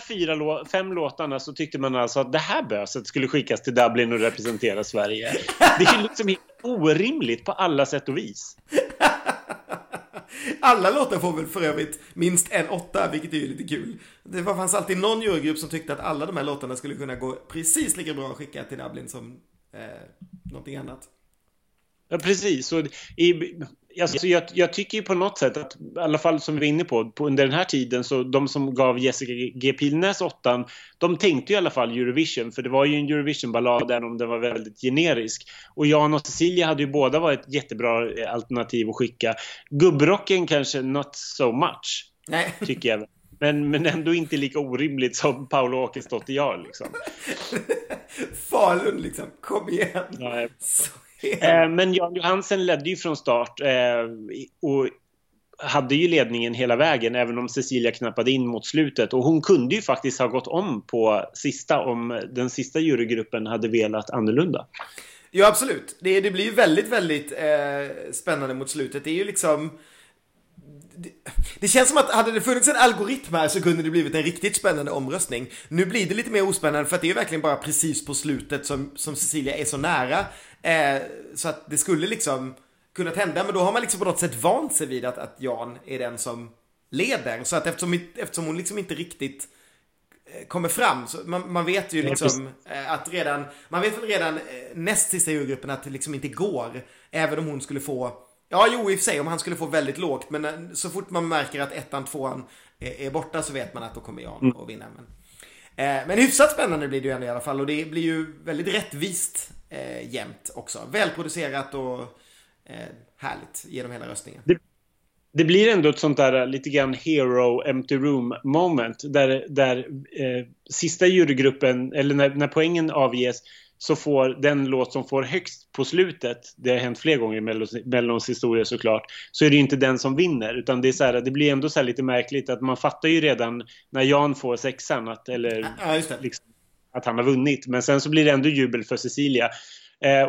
4-5 låtarna så tyckte man alltså att det här böset skulle skickas till Dublin och representera Sverige. Det är ju liksom orimligt på alla sätt och vis. Alla låtar får väl för övrigt minst 1 8, vilket är ju lite kul. Det fanns alltid någon jurygrupp som tyckte att alla de här låtarna skulle kunna gå precis lika bra att skicka till Dublin som någonting annat. Ja, precis. Och alltså, jag tycker ju på något sätt att, i alla fall som vi var inne på under den här tiden, så de som gav Jessica G. Pilnäs 8, de tänkte ju i alla fall Eurovision, för det var ju en Eurovision-ballad där om den var väldigt generisk. Och Jan och Cecilia hade ju båda varit ett jättebra alternativ att skicka. Gubbrocken kanske not so much. Nej. Tycker jag. Men ändå inte lika orimligt som Paula Åkestad och jag liksom. Falun liksom, kom igen. Nej. Så. Men Jan Johansen ledde ju från start och hade ju ledningen hela vägen, även om Cecilia knappade in mot slutet. Och hon kunde ju faktiskt ha gått om på sista, om den sista jurygruppen hade velat annorlunda. Ja, absolut. Det blir ju väldigt, väldigt spännande mot slutet. Det är ju liksom... Det känns som att hade det funnits en algoritm här så kunde det blivit en riktigt spännande omröstning. Nu blir det lite mer ospännande, för att det är verkligen bara precis på slutet som Cecilia är så nära. Så att det skulle liksom kunnat hända, men då har man liksom på något sätt vant sig vid att Jan är den som leder. Så att eftersom hon liksom inte riktigt kommer fram, så man vet ju liksom att redan, man vet väl redan näst sista jurygruppen att det liksom inte går, även om hon skulle få... Ja, jo, i och för sig, om han skulle få väldigt lågt. Men så fort man märker att 1-2 är borta så vet man att då kommer Jan att vinna. Men hyfsat spännande blir det ju ändå i alla fall. Och det blir ju väldigt rättvist jämnt också. Välproducerat och härligt genom hela röstningen. Det blir ändå ett sånt där lite grann hero empty room moment. Där sista jurygruppen, eller när poängen avges, så får den låt som får högst på slutet, det har hänt fler gånger i Mellons historia såklart, så är det ju inte den som vinner, utan det är så här, det blir ändå så här lite märkligt att man fattar ju redan när Jan får sexan att, eller, ja, just det. Liksom, att han har vunnit, men sen så blir det ändå jubel för Cecilia.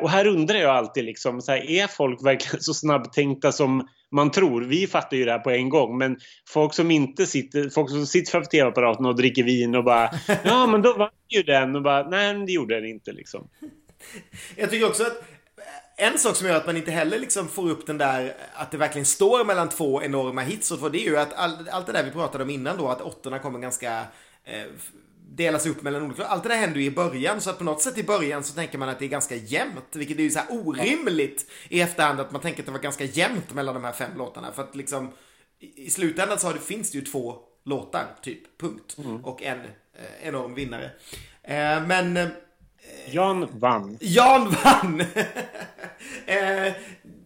Och här undrar jag alltid liksom, så här, är folk verkligen så snabbtänkta som man tror? Vi fattar ju det här på en gång, men folk som sitter framför tv-apparaten och dricker vin och bara, ja men då vann ju den, och bara, nej det gjorde den inte liksom. Jag tycker också att en sak som gör att man inte heller liksom får upp den där, att det verkligen står mellan två enorma hits, och det är ju att allt det där vi pratade om innan då, att åttorna kommer ganska... delas upp mellan olika. Allt det där händer ju i början, så att på något sätt i början så tänker man att det är ganska jämnt, vilket är ju så här orimligt i efterhand, att man tänker att det var ganska jämnt mellan de här fem låtarna, för att liksom i slutändan så finns det ju två låtar typ, punkt, och en enorm vinnare. Men Jan vann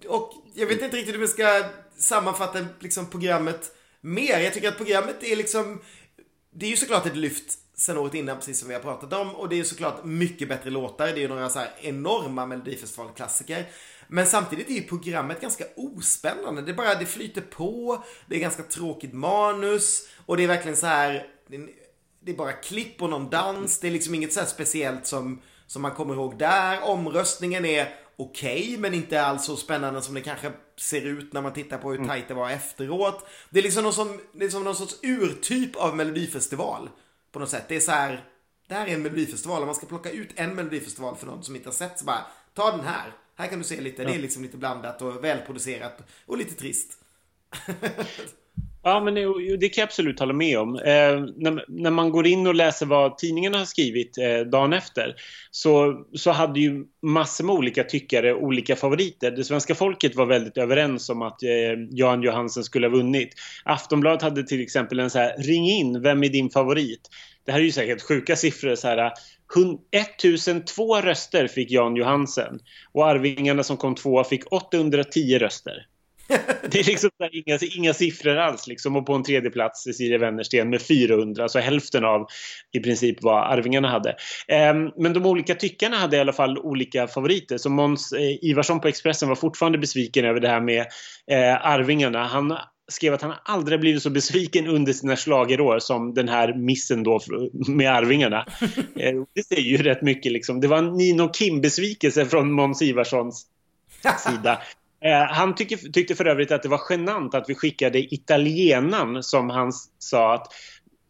och jag vet inte riktigt hur vi ska sammanfatta liksom programmet mer. Jag tycker att programmet är liksom, det är ju såklart ett lyft sen året innan, precis som vi har pratat om, och det är ju såklart mycket bättre låtar, det är ju några så här enorma Melodifestivalklassiker, men samtidigt är ju programmet ganska ospännande, det bara, det flyter på, det är ganska tråkigt manus, och det är verkligen så här, det är bara klipp och någon dans, det är liksom inget så här speciellt som man kommer ihåg där. Omröstningen är okej, men inte alls så spännande som det kanske ser ut när man tittar på hur tajt det var efteråt. Det är liksom någon sorts urtyp av Melodifestival på något sätt. Det är så här, det här är en Melodifestival, om man ska plocka ut en Melodifestival för någon som inte har sett, så bara, ta den här. Här kan du se lite, det är liksom lite blandat och välproducerat och lite trist. Ja, men det kan jag absolut hålla med om. När man går in och läser vad tidningarna har skrivit dagen efter, så hade ju massor med olika tyckare, olika favoriter. Det svenska folket var väldigt överens om att Jan Johansen skulle ha vunnit. Aftonbladet hade till exempel en så här, ring in, vem är din favorit? Det här är ju säkert sjuka siffror, så här 1002 röster fick Jan Johansen, och Arvingarna som kom tvåa fick 810 röster. Det är liksom inga siffror alls liksom. Och på en tredje plats Cecilia Wennersten med 400, så hälften av i princip vad Arvingarna hade. Men de olika tyckarna hade i alla fall olika favoriter. Så Måns Ivarsson på Expressen var fortfarande besviken över det här med Arvingarna. Han skrev att han aldrig blivit så besviken under sina slagerår som den här missen då med Arvingarna. Det säger ju rätt mycket liksom. Det var en Nino Kim-besvikelse från Måns Ivarssons sida. Han tyckte för övrigt att det var genant att vi skickade italienaren, som han sa att,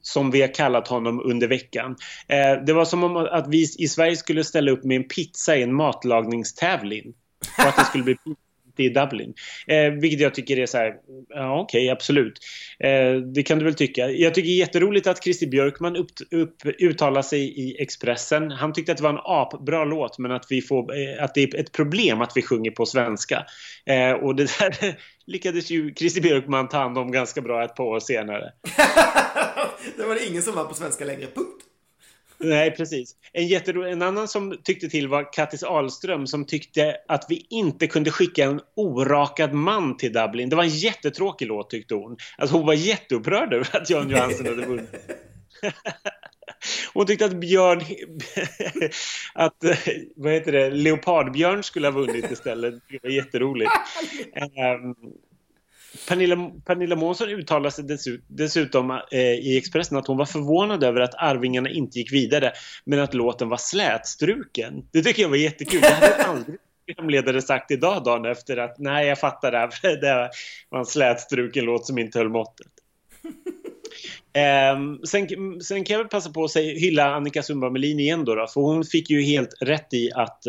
som vi har kallat honom under veckan. Det var som om att vi i Sverige skulle ställa upp med en pizza i en matlagningstävling, och att det skulle bli pizza i Dublin. Vilket jag tycker är så här, ja, okej, absolut. Det kan du väl tycka. Jag tycker det är jätteroligt att Christer Björkman uttalar sig i Expressen. Han tyckte att det var en bra låt, men att att det är ett problem att vi sjunger på svenska. Och det där lyckades ju Christer Björkman ta hand om ganska bra ett par år senare. Det var det ingen som var på svenska längre, punkt. Nej, precis. En annan som tyckte till var Kattis Ahlström, som tyckte att vi inte kunde skicka en orakad man till Dublin. Det var en jättetråkig låt, tyckte hon. Alltså, hon var jätteupprörd över att Jan Johansen hade vunnit. Hon tyckte att Leopardbjörn skulle ha vunnit istället. Det var jätteroligt. Pernilla Månsson uttalade sig dessutom i Expressen att hon var förvånad över att Arvingarna inte gick vidare, men att låten var slätstruken. Det tycker jag var jättekul. Det hade aldrig programledare sagt idag, dagen efter, att nej, jag fattar det här, för det var en slätstruken låt som inte höll måttet. Sen kan jag väl passa på att hylla Annika Sundbarmelin igen då, för hon fick ju helt rätt i att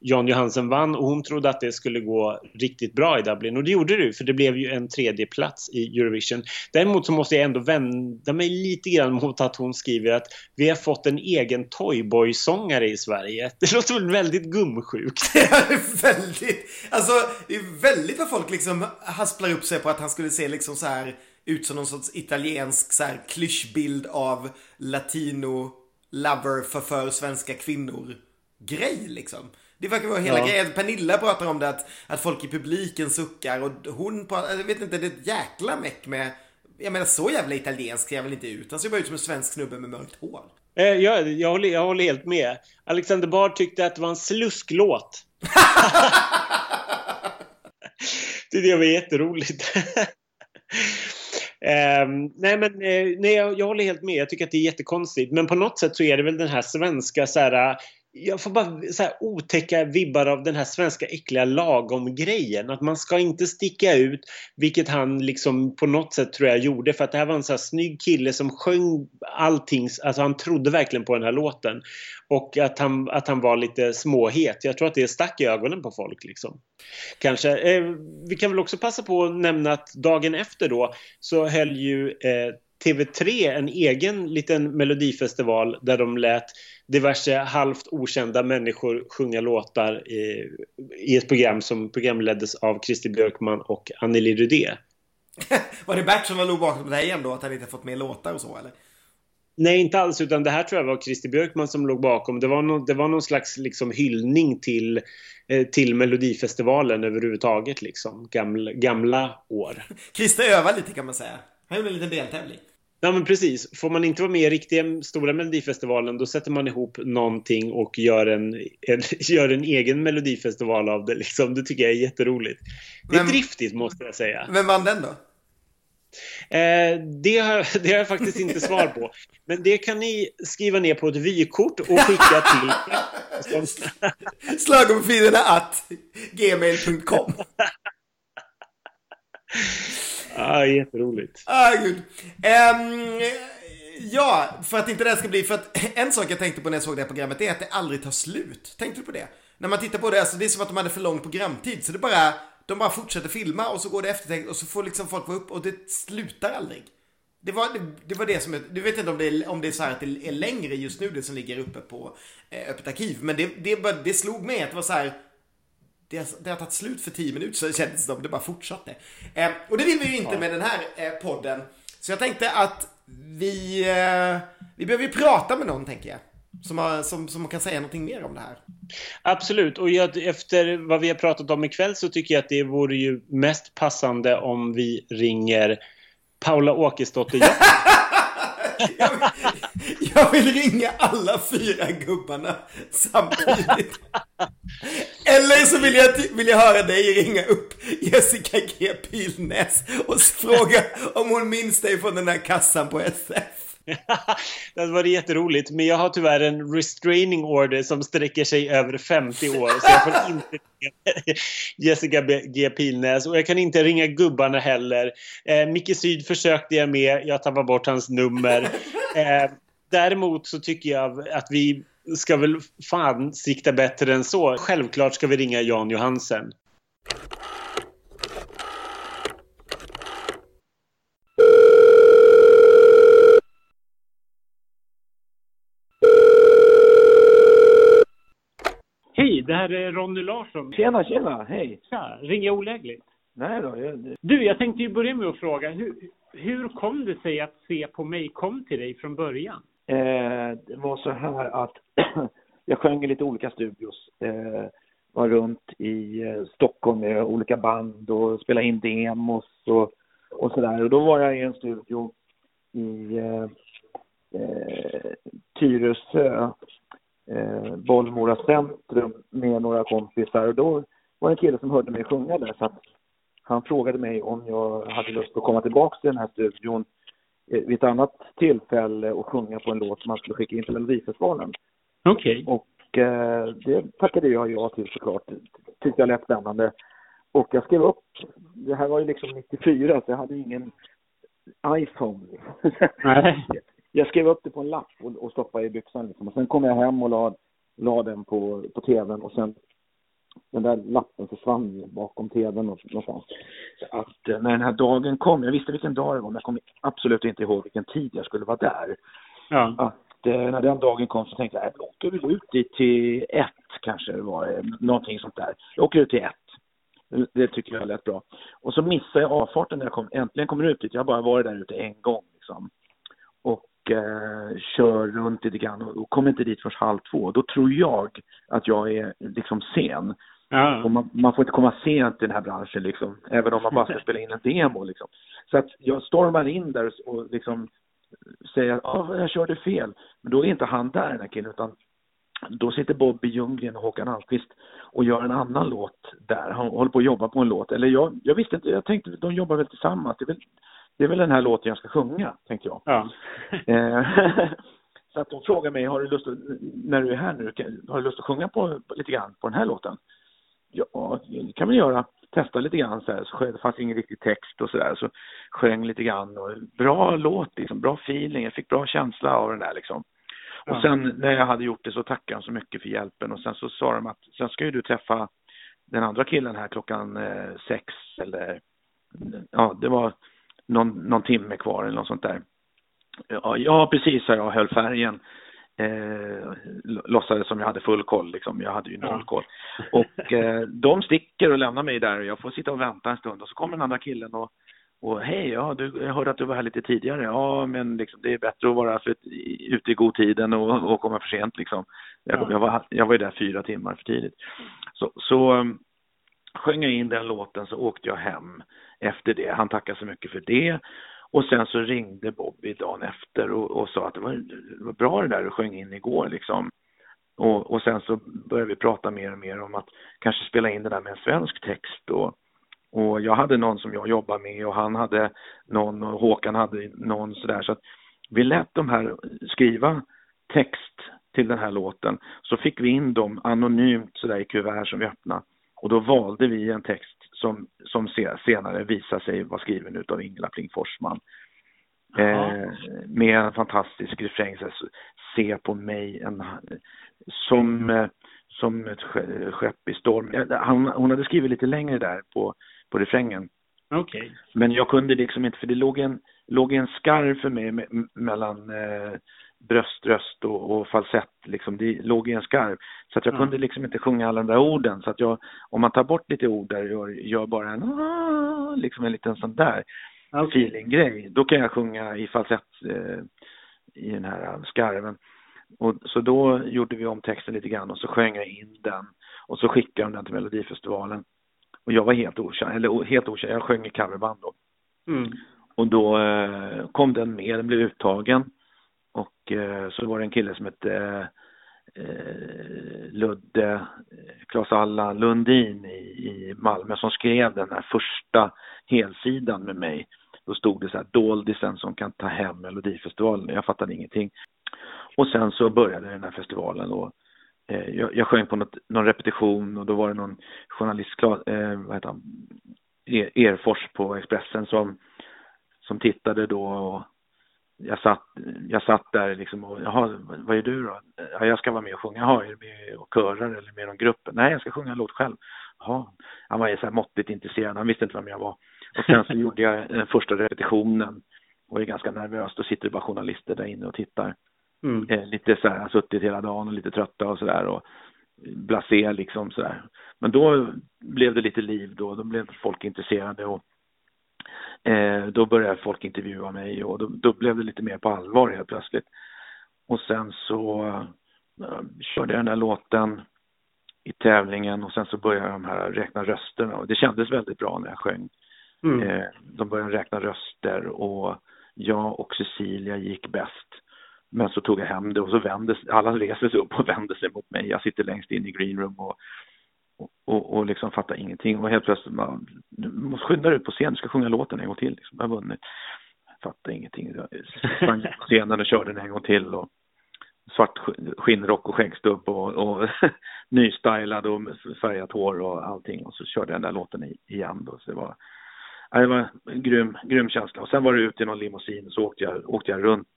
Jan Johansen vann, och hon trodde att det skulle gå riktigt bra i Dublin, och det gjorde det, för det blev ju en tredje plats i Eurovision. Däremot så måste jag ändå vända mig lite grann mot att hon skriver att vi har fått en egen toyboy-sångare i Sverige. Det låter väl väldigt gumsjukt. Det är väldigt vad folk liksom hasplar upp sig på att han skulle se liksom så här ut som någon sorts italiensk så här klyschbild av latino lover för svenska kvinnor grej liksom. Det verkar vara hela grejen. Pernilla pratar om det, att folk i publiken suckar, och hon pratar, jag vet inte, det är ett jäkla meck med, jag menar, så jävla italiensk ser jag väl inte ut. Han ser bara ut som en svensk snubbe med mörkt hår. Jag håller helt med. Alexander Bard tyckte att det var en slusklåt. Det var jätteroligt. Jag håller helt med. Jag tycker att det är jättekonstigt. Men på något sätt så är det väl den här svenska så här, jag får bara så här otäcka vibbar av den här svenska äckliga lagom-grejen. Att man ska inte sticka ut, vilket han liksom på något sätt tror jag gjorde. För att det här var en så här snygg kille som sjöng allting. Alltså han trodde verkligen på den här låten. Och att han var lite småhet. Jag tror att det stack i ögonen på folk liksom. Kanske. Vi kan väl också passa på att nämna att dagen efter då så höll ju TV3 en egen liten melodifestival där de lät diverse halvt okända människor sjunga låtar i ett program som programleddes av Kristi Björkman och Anneli Rudé. Var det Bert som var nog bakom det igen då, att han inte fått med låtar och så eller? Nej, inte alls, utan det här tror jag var Kristi Björkman som låg bakom. Det var någon slags liksom hyllning till Melodifestivalen överhuvudtaget liksom, gamla år. Kristi övar lite kan man säga. Han gjorde en liten deltävling. Ja men precis, får man inte vara med i riktiga stora Melodifestivalen, då sätter man ihop någonting och gör en egen Melodifestival av det liksom. Det tycker jag är jätteroligt. Det är driftigt måste jag säga. Vem vann den då? Det har jag faktiskt inte svar på. Men det kan ni skriva ner på ett vykort och skicka till slagomfilerna@gmail.com. Ah, jätteroligt. Ah, gud. Ja, för att inte det ska bli, för att en sak jag tänkte på när jag såg det här programmet är att det aldrig tar slut. Tänkte du på det? När man tittar på det, alltså det är som att de hade för lång programtid, så det bara, de bara fortsätter filma och så går det eftertänkt och så får liksom folk vara upp och det slutar aldrig. Det var det som, du vet inte om det är så här att det är längre just nu det som ligger uppe på Öppet arkiv, men det slog mig att det var så här. Det har tagit slut för 10 minuter så det kändes som det bara fortsatte. Och det vill vi ju inte med den här podden. Så jag tänkte att vi behöver ju prata med någon, tänker jag. Som kan säga någonting mer om det här. Absolut, och efter vad vi har pratat om ikväll så tycker jag att det vore ju mest passande om vi ringer Paula Åkestad. Jag vill ringa alla 4 gubbarna samtidigt. Eller så vill jag höra dig ringa upp Jessica G. Pilnäs och fråga om hon minns dig från den här kassan på SF. Det var jätteroligt, men jag har tyvärr en restraining order som sträcker sig över 50 år, så jag får inte ringa Jessica G. Pilnäs och jag kan inte ringa gubbarna heller. Micke Syd försökte jag med, jag tappade bort hans nummer. Däremot så tycker jag att vi ska väl fan sikta bättre än så. Självklart ska vi ringa Jan Johansen. Hej, det här är Ronny Larsson. Tjena, hej. Tja, ringer olägligt. Nej då. Du, jag tänkte ju börja med att fråga, hur kom det sig att Se på mig kom till dig från början? Det var så här att jag sjöng i lite olika studios. Var runt i Stockholm med olika band och spelade in demos och sådär. Och då var jag i en studio i Tyresö, Bollmora centrum med några kompisar. Och då var det en kille som hörde mig sjunga där, så att han frågade mig om jag hade lust att komma tillbaka till den här studion vid ett annat tillfälle och sjunga på en låt som han skulle skicka in till Melodifestivalen. Okej. Okay. Och det tackade jag ja till såklart. Tyckte jag lät spännande. Och jag skrev upp, det här var ju liksom 94 så jag hade ingen iPhone. Nej. Jag skrev upp det på en lapp och stoppade i byxan liksom. Och sen kom jag hem och la den på tvn och sen den där lappen försvann bakom tvn och någonstans. Så att när den här dagen kom, jag visste vilken dag det var men jag kom absolut inte ihåg vilken tid jag skulle vara där. Ja. Att när den dagen kom så tänkte jag, jag åker väl ut dit till 1 kanske det var, någonting sånt där. Jag åker ut till 1. Det tycker jag lät bra. Och så missade jag avfarten när jag äntligen kommer ut dit. Jag har bara varit där ute en gång liksom. Och kör runt lite grann och kommer inte dit först 1:30. Då tror jag att jag är liksom sen. Ja. Och man får inte komma sent i den här branschen liksom. Även om man bara ska spela in en demo liksom. Så att jag stormar in där och liksom säger att jag körde fel. Men då är inte han där, den här killen, utan då sitter Bobby Ljunggren och Håkan Almqvist och gör en annan låt där. Han håller på att jobba på en låt. Eller jag visste inte, jag tänkte att de jobbar väl tillsammans. Det är väl den här låten jag ska sjunga, tänkte jag. Ja. Så att de frågar mig, har du lust att, när du är här nu, har du lust att sjunga på lite grann på den här låten? Ja, det kan man göra. Testa lite grann så här, så det fanns ingen riktig text och sådär, så sjöng lite grann och bra låt liksom, bra feeling, jag fick bra känsla av den där liksom. Ja. Och sen när jag hade gjort det så tackade han så mycket för hjälpen, och sen så sa de att sen ska ju du träffa den andra killen här klockan 6 eller ja, det var någon timme kvar eller något sånt där. Ja, precis, så jag höll färgen. Låtsades som jag hade full koll liksom. Jag hade ju noll koll. Och de sticker och lämnar mig där, och jag får sitta och vänta en stund, och så kommer den andra killen och hej, ja, jag hörde att du var här lite tidigare. Ja, men liksom, det är bättre att vara ute i god tiden och komma för sent liksom. Jag var ju där 4 timmar för tidigt. Så sjöng jag in den låten, så åkte jag hem efter det. Han tackade så mycket för det. Och sen så ringde Bobby dagen efter och sa att det var bra det där du sjöng in igår liksom. Och sen så började vi prata mer och mer om att kanske spela in det där med en svensk text. Och jag hade någon som jag jobbar med, och han hade någon, och Håkan hade någon sådär. Så att vi lät de här skriva text till den här låten. Så fick vi in dem anonymt sådär i kuvert som vi öppnade. Och då valde vi en text som senare visar sig vara skriven utav Ingela Pling Forsman. Med en fantastisk refräng, se på mig som ett skepp i storm. Hon hade skrivit lite längre där på refrängen. Okay. Men jag kunde liksom inte, för det låg en skarv för mig mellan bröströst och falsett liksom, det låg i en skarv, så att jag kunde liksom inte sjunga alla de där orden, så att jag, om man tar bort lite ord där, gör bara liksom en liten sån där feeling-grej, då kan jag sjunga i falsett i den här skarven. Och så då gjorde vi om texten lite grann, och så sjöng jag in den, och så skickade de den till Melodifestivalen, och jag var helt okänd, jag sjöng i coverband då. Och då kom den med, den blev uttagen. Och så var det en kille som hette Ludde Claes Allan Lundin i Malmö som skrev den här första helsidan med mig. Då stod det så här: doldisen som kan ta hem Melodifestivalen. Jag fattade ingenting. Och sen så började den här festivalen då. Jag sjöng på någon repetition, och då var det någon journalist, vad heter han? Erfors på Expressen som tittade då, och jag satt där liksom, och jaha, vad är du då? Ja, jag ska vara med och sjunga. Jaha, är du med och körar eller med någon grupp? Nej, jag ska sjunga en låt själv. Jaha. Han var ju så här måttligt intresserad, han visste inte vem jag var. Och sen så gjorde jag den första repetitionen, och är ganska nervös. Då sitter det bara journalister där inne och tittar. Lite så här, suttit hela dagen och lite trötta och sådär, och blasé liksom sådär. Men då blev det lite liv då blev folk intresserade, och då började folk intervjua mig, och då blev det lite mer på allvar helt plötsligt. Och sen så körde jag den där låten i tävlingen, och sen så började de här räkna rösterna, och det kändes väldigt bra när jag sjöng. De började räkna röster, och jag och Cecilia gick bäst, men så tog jag hem det, och så alla reser sig upp och vände sig mot mig. Jag sitter längst in i greenroom och liksom fattar ingenting, och helt plötsligt man, du måste skynda ut på scen, du ska sjunga låten en gång till liksom. Jag har vunnit, fattar ingenting, sprang på scenen och körde den en gång till, och svart skinnrock och skäggstubb och nystylad och färgat hår och allting, och så körde jag den där låten igen då. Så det var en grym känsla. Och sen var det ut i någon limousin, och så åkte jag runt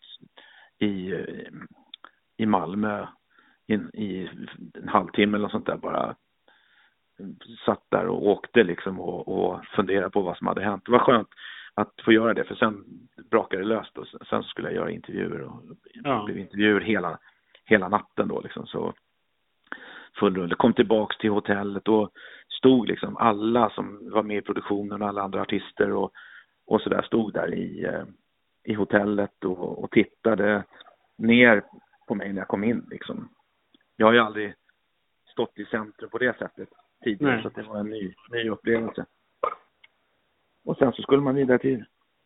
i Malmö i en halvtimme eller sånt där, bara satt där och åkte liksom och funderade på vad som hade hänt. Det var skönt att få göra det, för sen brakade det löst, och sen skulle jag göra intervjuer, och blev intervjuer hela natten då liksom. Så full rulle, kom tillbaks till hotellet, och stod liksom alla som var med i produktionen och alla andra artister och så där, stod där i hotellet och tittade ner på mig när jag kom in liksom. Jag har ju aldrig stått i centrum på det sättet tidigare. Nej. Så att det var en ny upplevelse. Och sen så skulle man vidare till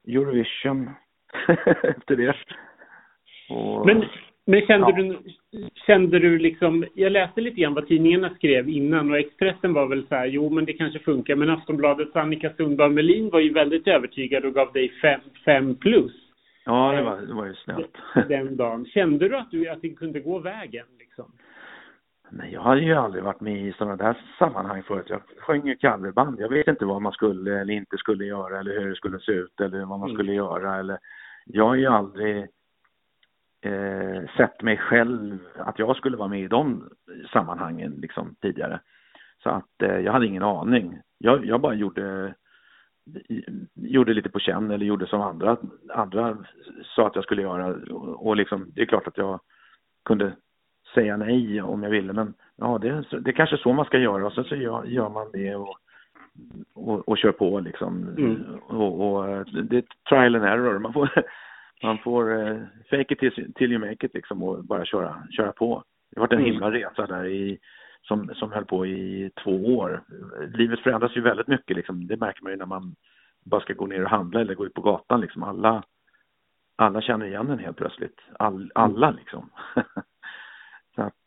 Eurovision efter det. Och, men kände du liksom, jag läste lite grann vad tidningarna skrev innan, och Expressen var väl så här, jo men det kanske funkar, men Aftonbladets Annika Sundbarmelin var ju väldigt övertygad och gav dig 5+. Ja, det var ju snällt. Den dagen. Kände du att det kunde gå vägen liksom? Nej, jag har ju aldrig varit med i sådana där sammanhang förut. Jag sjöng ju coverband. Jag vet inte vad man skulle eller inte skulle göra, eller hur det skulle se ut, eller vad man skulle göra. Eller... Jag har ju aldrig sett mig själv att jag skulle vara med i de sammanhangen liksom, tidigare. Så att jag hade ingen aning. Jag bara gjorde lite på känn, eller gjorde som andra sa att jag skulle göra, och liksom, det är klart att jag kunde säga nej om jag ville, men ja, det är kanske så man ska göra, och sen så gör man det och kör på liksom, och det är trial and error, man får fake it till you make it liksom, och bara köra på. Det har varit en himla resa där som höll på i 2 år. Livet förändras ju väldigt mycket liksom. Det märker man ju när man bara ska gå ner och handla eller gå ut på gatan liksom. Alla känner igen den helt plötsligt. Alla liksom. Så att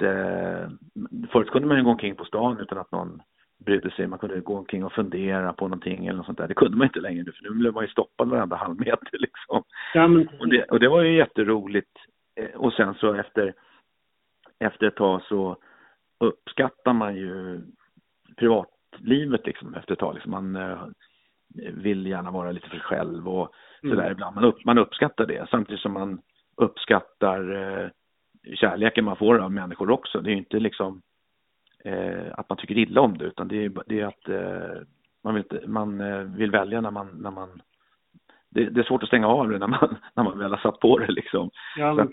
förut kunde man ju gå omkring på stan utan att någon brydde sig. Man kunde gå omkring och fundera på någonting eller något sånt där. Det kunde man inte längre nu, för nu blev man ju stoppad varenda halvmeter liksom. Ja, men... och det var ju jätteroligt. Och sen så efter ett tag så uppskattar man ju privatlivet liksom, efter ett tag liksom. Man vill gärna vara lite för sig själv och sådär ibland. Man uppskattar det, samtidigt som man uppskattar kärleken man får av människor också. Det är ju inte liksom att man tycker illa om det, utan det är att man vill välja när man det är svårt att stänga av det när man väl har satt på det liksom. Ja, så att,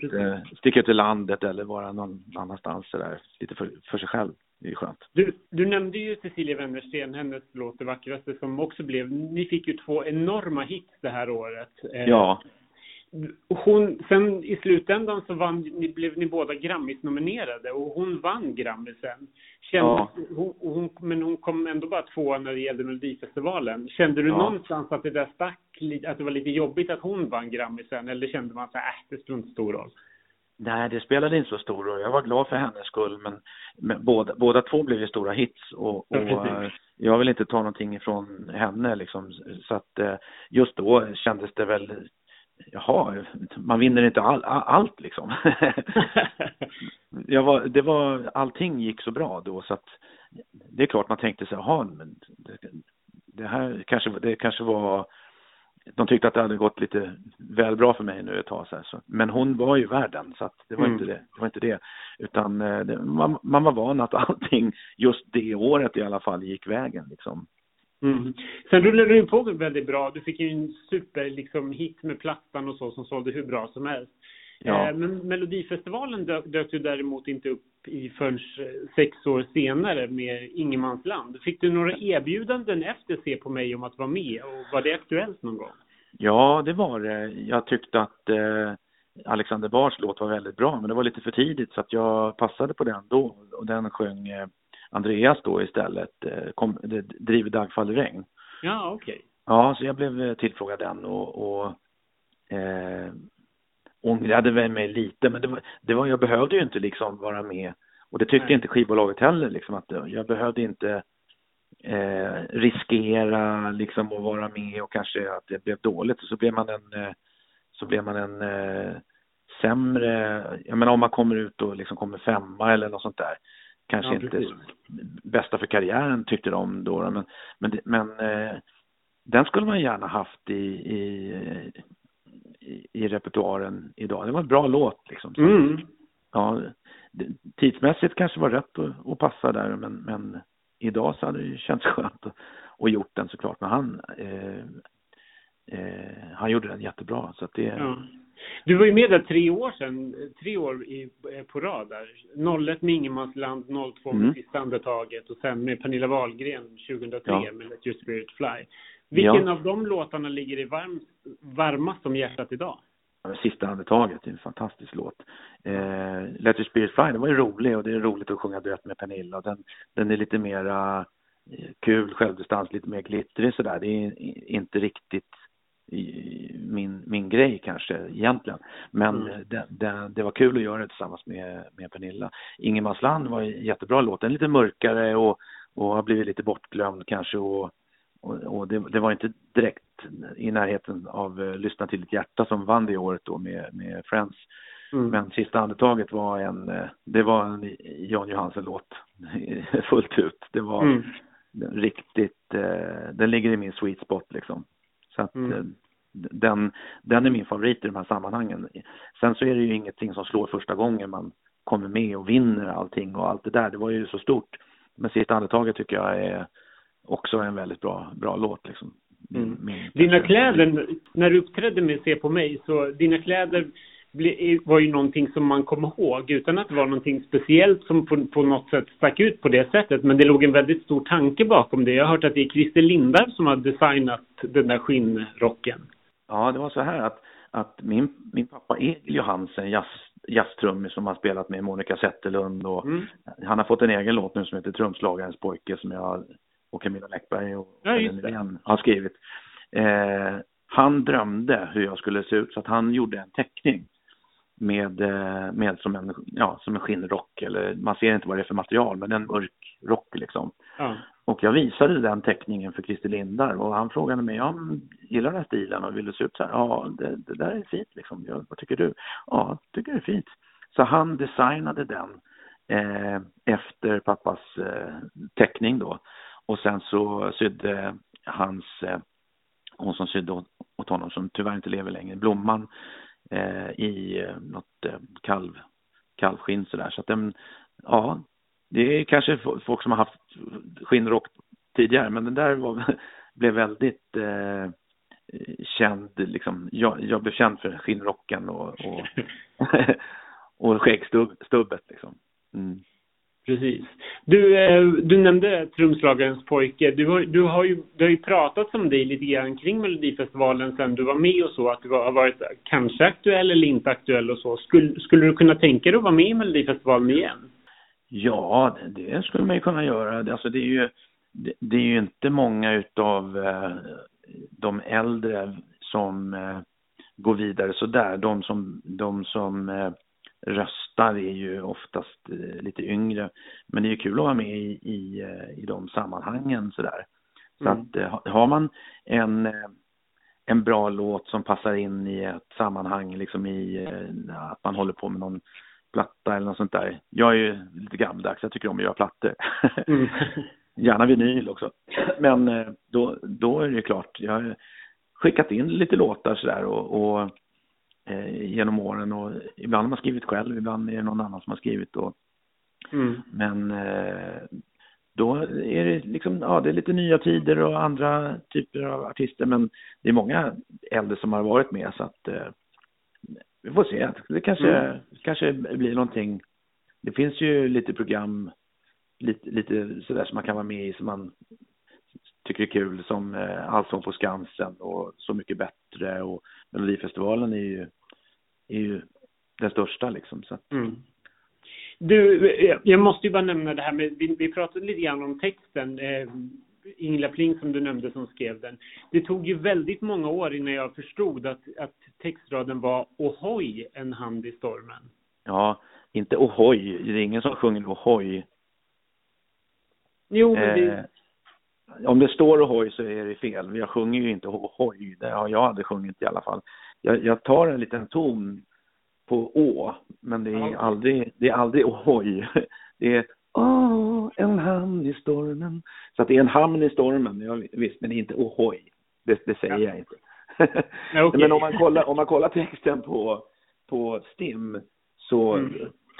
sticka ut i landet eller vara någon annanstans där, lite för sig själv. Det är ju skönt. Du nämnde ju Cecilia Wennersten, hennes låt Det vackraste, som också blev, ni fick ju 2 enorma hits det här året. Ja. Sen i slutändan så blev ni båda Grammis-nominerade, och hon vann Grammisen. Ja. Men hon kom ändå bara 2 när det gällde Melodifestivalen. Kände du någonstans att det där att det var lite jobbigt att hon vann Grammisen, eller kände man så här, det spelade inte stor roll? Nej, det spelade inte så stor roll. Jag var glad för hennes skull, men båda två blev ju stora hits, och jag vill inte ta någonting ifrån henne liksom, så att just då kändes det väl, jaha, man vinner inte allt liksom. Allting gick så bra då, så att det är klart man tänkte så här, jaha, men det kanske var, de tyckte att det hade gått lite väl bra för mig nu ett tag så här, så. Men hon var ju världen, så att det var inte det. Utan man var van att allting just det året i alla fall gick vägen liksom. Mm. Sen rullade du på väldigt bra. Du fick ju en super liksom, hit med plattan och så, som sålde hur bra som helst. Ja. Men Melodifestivalen dök ju däremot inte upp förrän 6 år senare med Ingenmansland. Fick du några erbjudanden efter Se på mig om att vara med, och var det aktuellt någon gång? Ja, det var det. Jag tyckte att Alexander Bars låt var väldigt bra, men det var lite för tidigt, så att jag passade på den då, och den sjöng Andreas då istället, Driver dagfall i regn. Ja, okej. Okay. Ja, så jag blev tillfrågad den, och ångrade väl mig lite, men det var, jag behövde ju inte liksom vara med, och det tyckte inte skivbolaget heller liksom, att jag behövde inte riskera liksom att vara med, och kanske att det blev dåligt, och så blev man en sämre, jag menar, om man kommer ut och liksom kommer 5:a eller något sånt där, kanske inte bästa för karriären tyckte de då, men den skulle man gärna haft i repertoaren idag. Det var en bra låt liksom. Ja, tidsmässigt kanske var rätt att passa där, men idag så hade det ju känts skönt och gjort den såklart, men han gjorde den jättebra, så att det... Ja. Du var ju med där 3 år sedan, 3 år på rad där. 01 med Ingenmansland, 02 med Sista andetaget, och sen med Pernilla Wahlgren 2003 med Let Your Spirit Fly. Vilken av de låtarna ligger i varmast om hjärtat idag? Sista andetaget är en fantastisk låt. Let Your Spirit Fly, det var ju rolig, och det är roligt att sjunga duett med Pernilla. Den är lite mera kul, självdistans, lite mer glittrig sådär. Det är inte riktigt min min grej kanske egentligen. Men det var kul att göra det tillsammans med Pernilla. Ingemarsland var en jättebra låt. En lite mörkare och har blivit lite bortglömd kanske. Och det var inte direkt i närheten av Lyssna till ditt hjärta som vann det året då med Friends. Mm. Men Sista andetaget var en Jan Johansen-låt fullt ut. Det var riktigt, den ligger i min sweet spot liksom. Så att den är min favorit i de här sammanhangen. Sen så är det ju ingenting som slår första gången man kommer med och vinner allting och allt det där. Det var ju så stort. Men Sista andetaget tycker jag är också en väldigt bra låt liksom. Dina kläder, när du uppträdde med Se på mig, så dina kläder var ju någonting som man kom ihåg utan att det var någonting speciellt som på något sätt stack ut på det sättet, men det låg en väldigt stor tanke bakom det. Jag har hört att det är Christer Lindberg som har designat den där skinnrocken. Ja, det var så här att min pappa Egil Johansen, jazztrummer som har spelat med Monica Zetterlund och han har fått en egen låt nu som heter Trumslagarens pojke som jag och Camilla Läckberg och Nylén har skrivit. Han drömde hur jag skulle se ut så att han gjorde en teckning med som en skinnrock, eller man ser inte vad det är för material, men en mörk rock liksom. Och jag visade den teckningen för Christer Lindar och han frågade mig om jag gillar den här stilen och vill du se ut så här. Ja, det där är fint liksom. Vad tycker du? Ja, tycker det är fint. Så han designade den efter pappas teckning då, och sen så sydde hon som sydde åt honom, som tyvärr inte lever längre, blomman i något kalvskinn sådär. Så att det är kanske folk som har haft skinnrock tidigare, men den där blev väldigt känd liksom. Jag blev känd för skinnrocken och och skäggstubbet liksom. Precis. Du nämnde Trumslagarens pojke. Du har ju pratat om dig lite grann kring Melodifestivalen sen du var med och så, att du har varit kanske aktuell eller inte aktuell och så. Skulle du kunna tänka dig att vara med i Melodifestivalen igen? Ja, det skulle man ju kunna göra. Alltså det är ju inte många utav de äldre som går vidare så där. De som röstar är ju oftast lite yngre, men det är ju kul att vara med i de sammanhangen sådär. Så att har man en bra låt som passar in i ett sammanhang liksom, i att man håller på med någon platta eller något sånt där. Jag är ju lite gammaldags, jag tycker om att göra plattor. Gärna vinyl också. Men då är det ju klart, jag har skickat in lite låtar sådär och genom åren, och ibland har man skrivit själv, ibland är det någon annan som har skrivit då. Men då är det liksom, det är lite nya tider och andra typer av artister, men det är många äldre som har varit med, så att vi får se, det kanske blir någonting. Det finns ju lite program lite sådär som man kan vara med i, som man tycker är kul, som Allsång på Skansen och Så mycket bättre, och Melodifestivalen är ju den största liksom, så att. Du, jag måste ju bara nämna det här med, vi pratade lite grann om texten, Ingela Pling som du nämnde som skrev den. Det tog ju väldigt många år innan jag förstod att textraden var ohoj, en hand i stormen. Ja, inte ohoj, det är ingen som sjunger ohoj. Jo, men det... Om det står ohoj så är det fel. Jag sjunger ju inte ohoj. Det har jag aldrig sjungit i alla fall. Jag tar en liten ton på å, men det är aldrig ohoj. Det är en hamn i stormen. Så att det är en hamn i stormen. Visst, men inte ohoj. Det säger jag inte. Okay. Men om man kollar texten på Stim så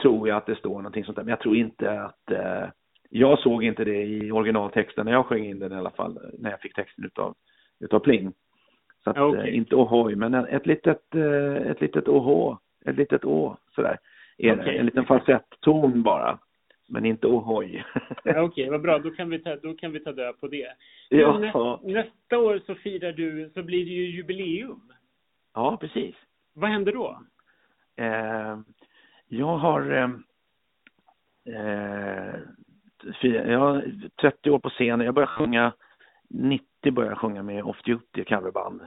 tror jag att det står någonting sånt där. Men jag tror inte att... jag såg inte det i originaltexten när jag sjöng in den i alla fall, när jag fick texten utav Pling. Så att, inte ohoj, men ett litet ohå, ett litet å sådär. Okay. En liten falsettton bara, men inte ohoj. Okej, vad bra, då kan vi ta död på det. Ja. Nästa år så blir det ju jubileum. Ja, precis. Vad händer då? Jag har 30 år på scenen. Jag började sjunga med Off Duty coverband.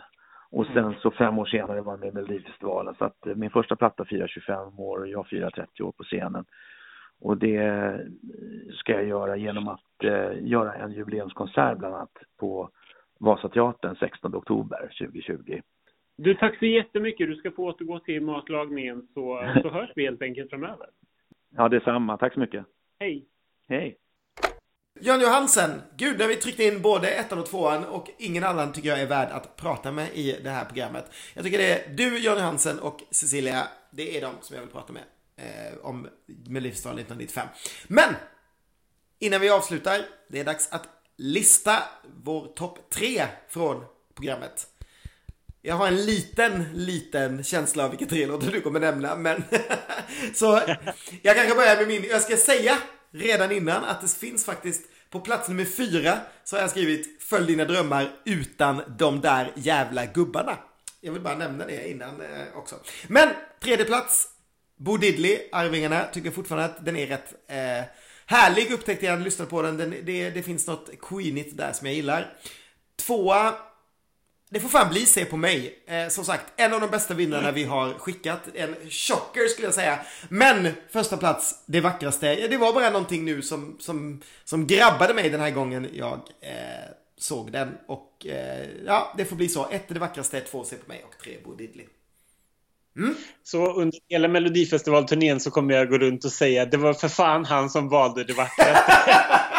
Och sen så 5 år senare var jag med i Melodifestivalen. Så att min första platta firar 25 år och jag firar 30 år på scenen. Och det ska jag göra genom att göra en jubileumskonsert bland annat på Vasateatern 16 oktober 2020. Du, tack så jättemycket. Du ska få återgå till matlagningen så hörs vi helt enkelt framöver. Ja, detsamma. Tack så mycket. Hej. Hej. Jan Johansen, gud, när vi tryckte in både 1:an och 2:an och ingen annan tycker jag är värd att prata med i det här programmet. Jag tycker det är du, Jan Johansen och Cecilia, det är de som jag vill prata med om Melodifestivalen 1995. Men innan vi avslutar, det är dags att lista vår topp 3 från programmet. Jag har en liten känsla av vilka 3 låter du kommer nämna, men så jag kanske börjar med min. Jag ska säga redan innan att det finns faktiskt på plats nummer 4 så har jag skrivit Följ dina drömmar utan de där jävla gubbarna. Jag vill bara nämna det innan också. Men 3:e plats, Bo Diddley, Arvingarna, tycker fortfarande att den är rätt härlig, upptäckte jag när jag lyssnade på den. Det finns något queenigt där som jag gillar. 2:a, det får fan bli Se på mig. Som sagt, en av de bästa vinnarna vi har skickat. En chocker skulle jag säga. Men första plats, det vackraste. Det var bara någonting nu som grabbade mig den här gången jag såg den. Och ja, det får bli så. 1, det vackraste, 2, Se på mig och 3, Bo Diddley. Mm. Så under hela Melodifestivalturnén så kommer jag gå runt och säga det var för fan han som valde det vackraste.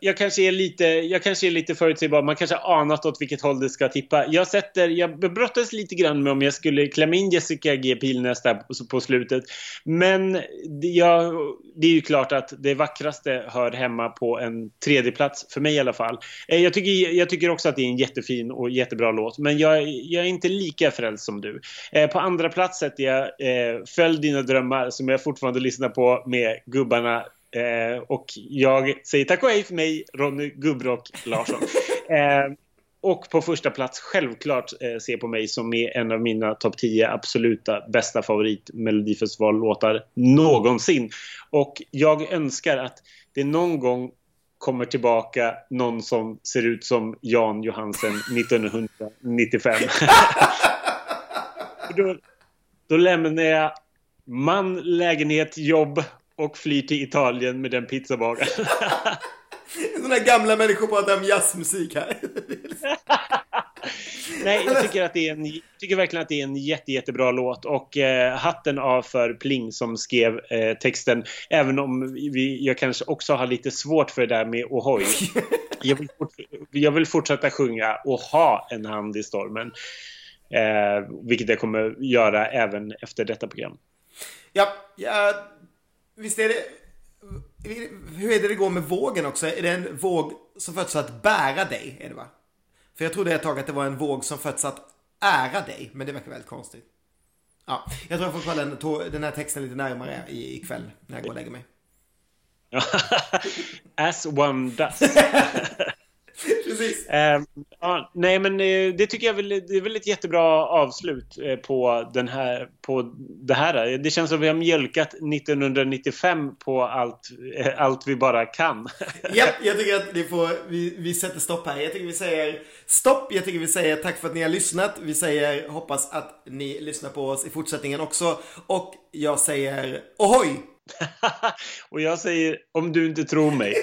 Jag kanske är lite förutsägbar. Man kanske har anat åt vilket håll det ska tippa. Jag bebröttades lite grann med om jag skulle klämma in Jessica G. Pilnäs där på slutet. Men det är ju klart att det vackraste hör hemma på en 3:e plats för mig i alla fall. Jag tycker också att det är en jättefin och jättebra låt. Men jag är inte lika frälst som du. På andra plats är jag Följ dina drömmar, som jag fortfarande lyssnar på med gubbarna. Och jag säger tack och hej för mig, Ronny Gubbrock Larsson. Och på första plats självklart Se på mig, som är en av mina topp 10 absoluta bästa favorit Melodifestivallåtar någonsin. Och jag önskar att det någon gång kommer tillbaka någon som ser ut som Jan Johansen 1995. Då lämnar jag man, lägenhet, jobb och flyr till Italien med den pizzabagaren. Sådana gamla människor pratar om jazzmusik här. Nej, jag tycker verkligen att det är en jättebra låt. Och hatten av för Pling som skrev texten. Även om jag kanske också har lite svårt för det där med ohoj. Jag vill fortsätta sjunga och ha en hand i stormen. Vilket jag kommer göra även efter detta program. Ja, jag... Visst är det, hur är det går med vågen också? Är det en våg som fötts att bära dig, är det va? För jag trodde ett tag att det var en våg som fötts att ära dig, men det verkar väldigt konstigt. Ja, jag tror jag får kolla den här texten lite närmare ikväll när jag går och lägger mig. As one does. Precis. Nej, men det tycker jag det är väl ett jättebra avslut på det här. Det känns som vi har mjölkat 1995 på allt vi bara kan. Ja, jag tycker att vi sätter stopp här. Jag tycker vi säger stopp. Jag tycker vi säger tack för att ni har lyssnat. Vi säger hoppas att ni lyssnar på oss i fortsättningen också. Och jag säger ohoj. Och jag säger om du inte tror mig.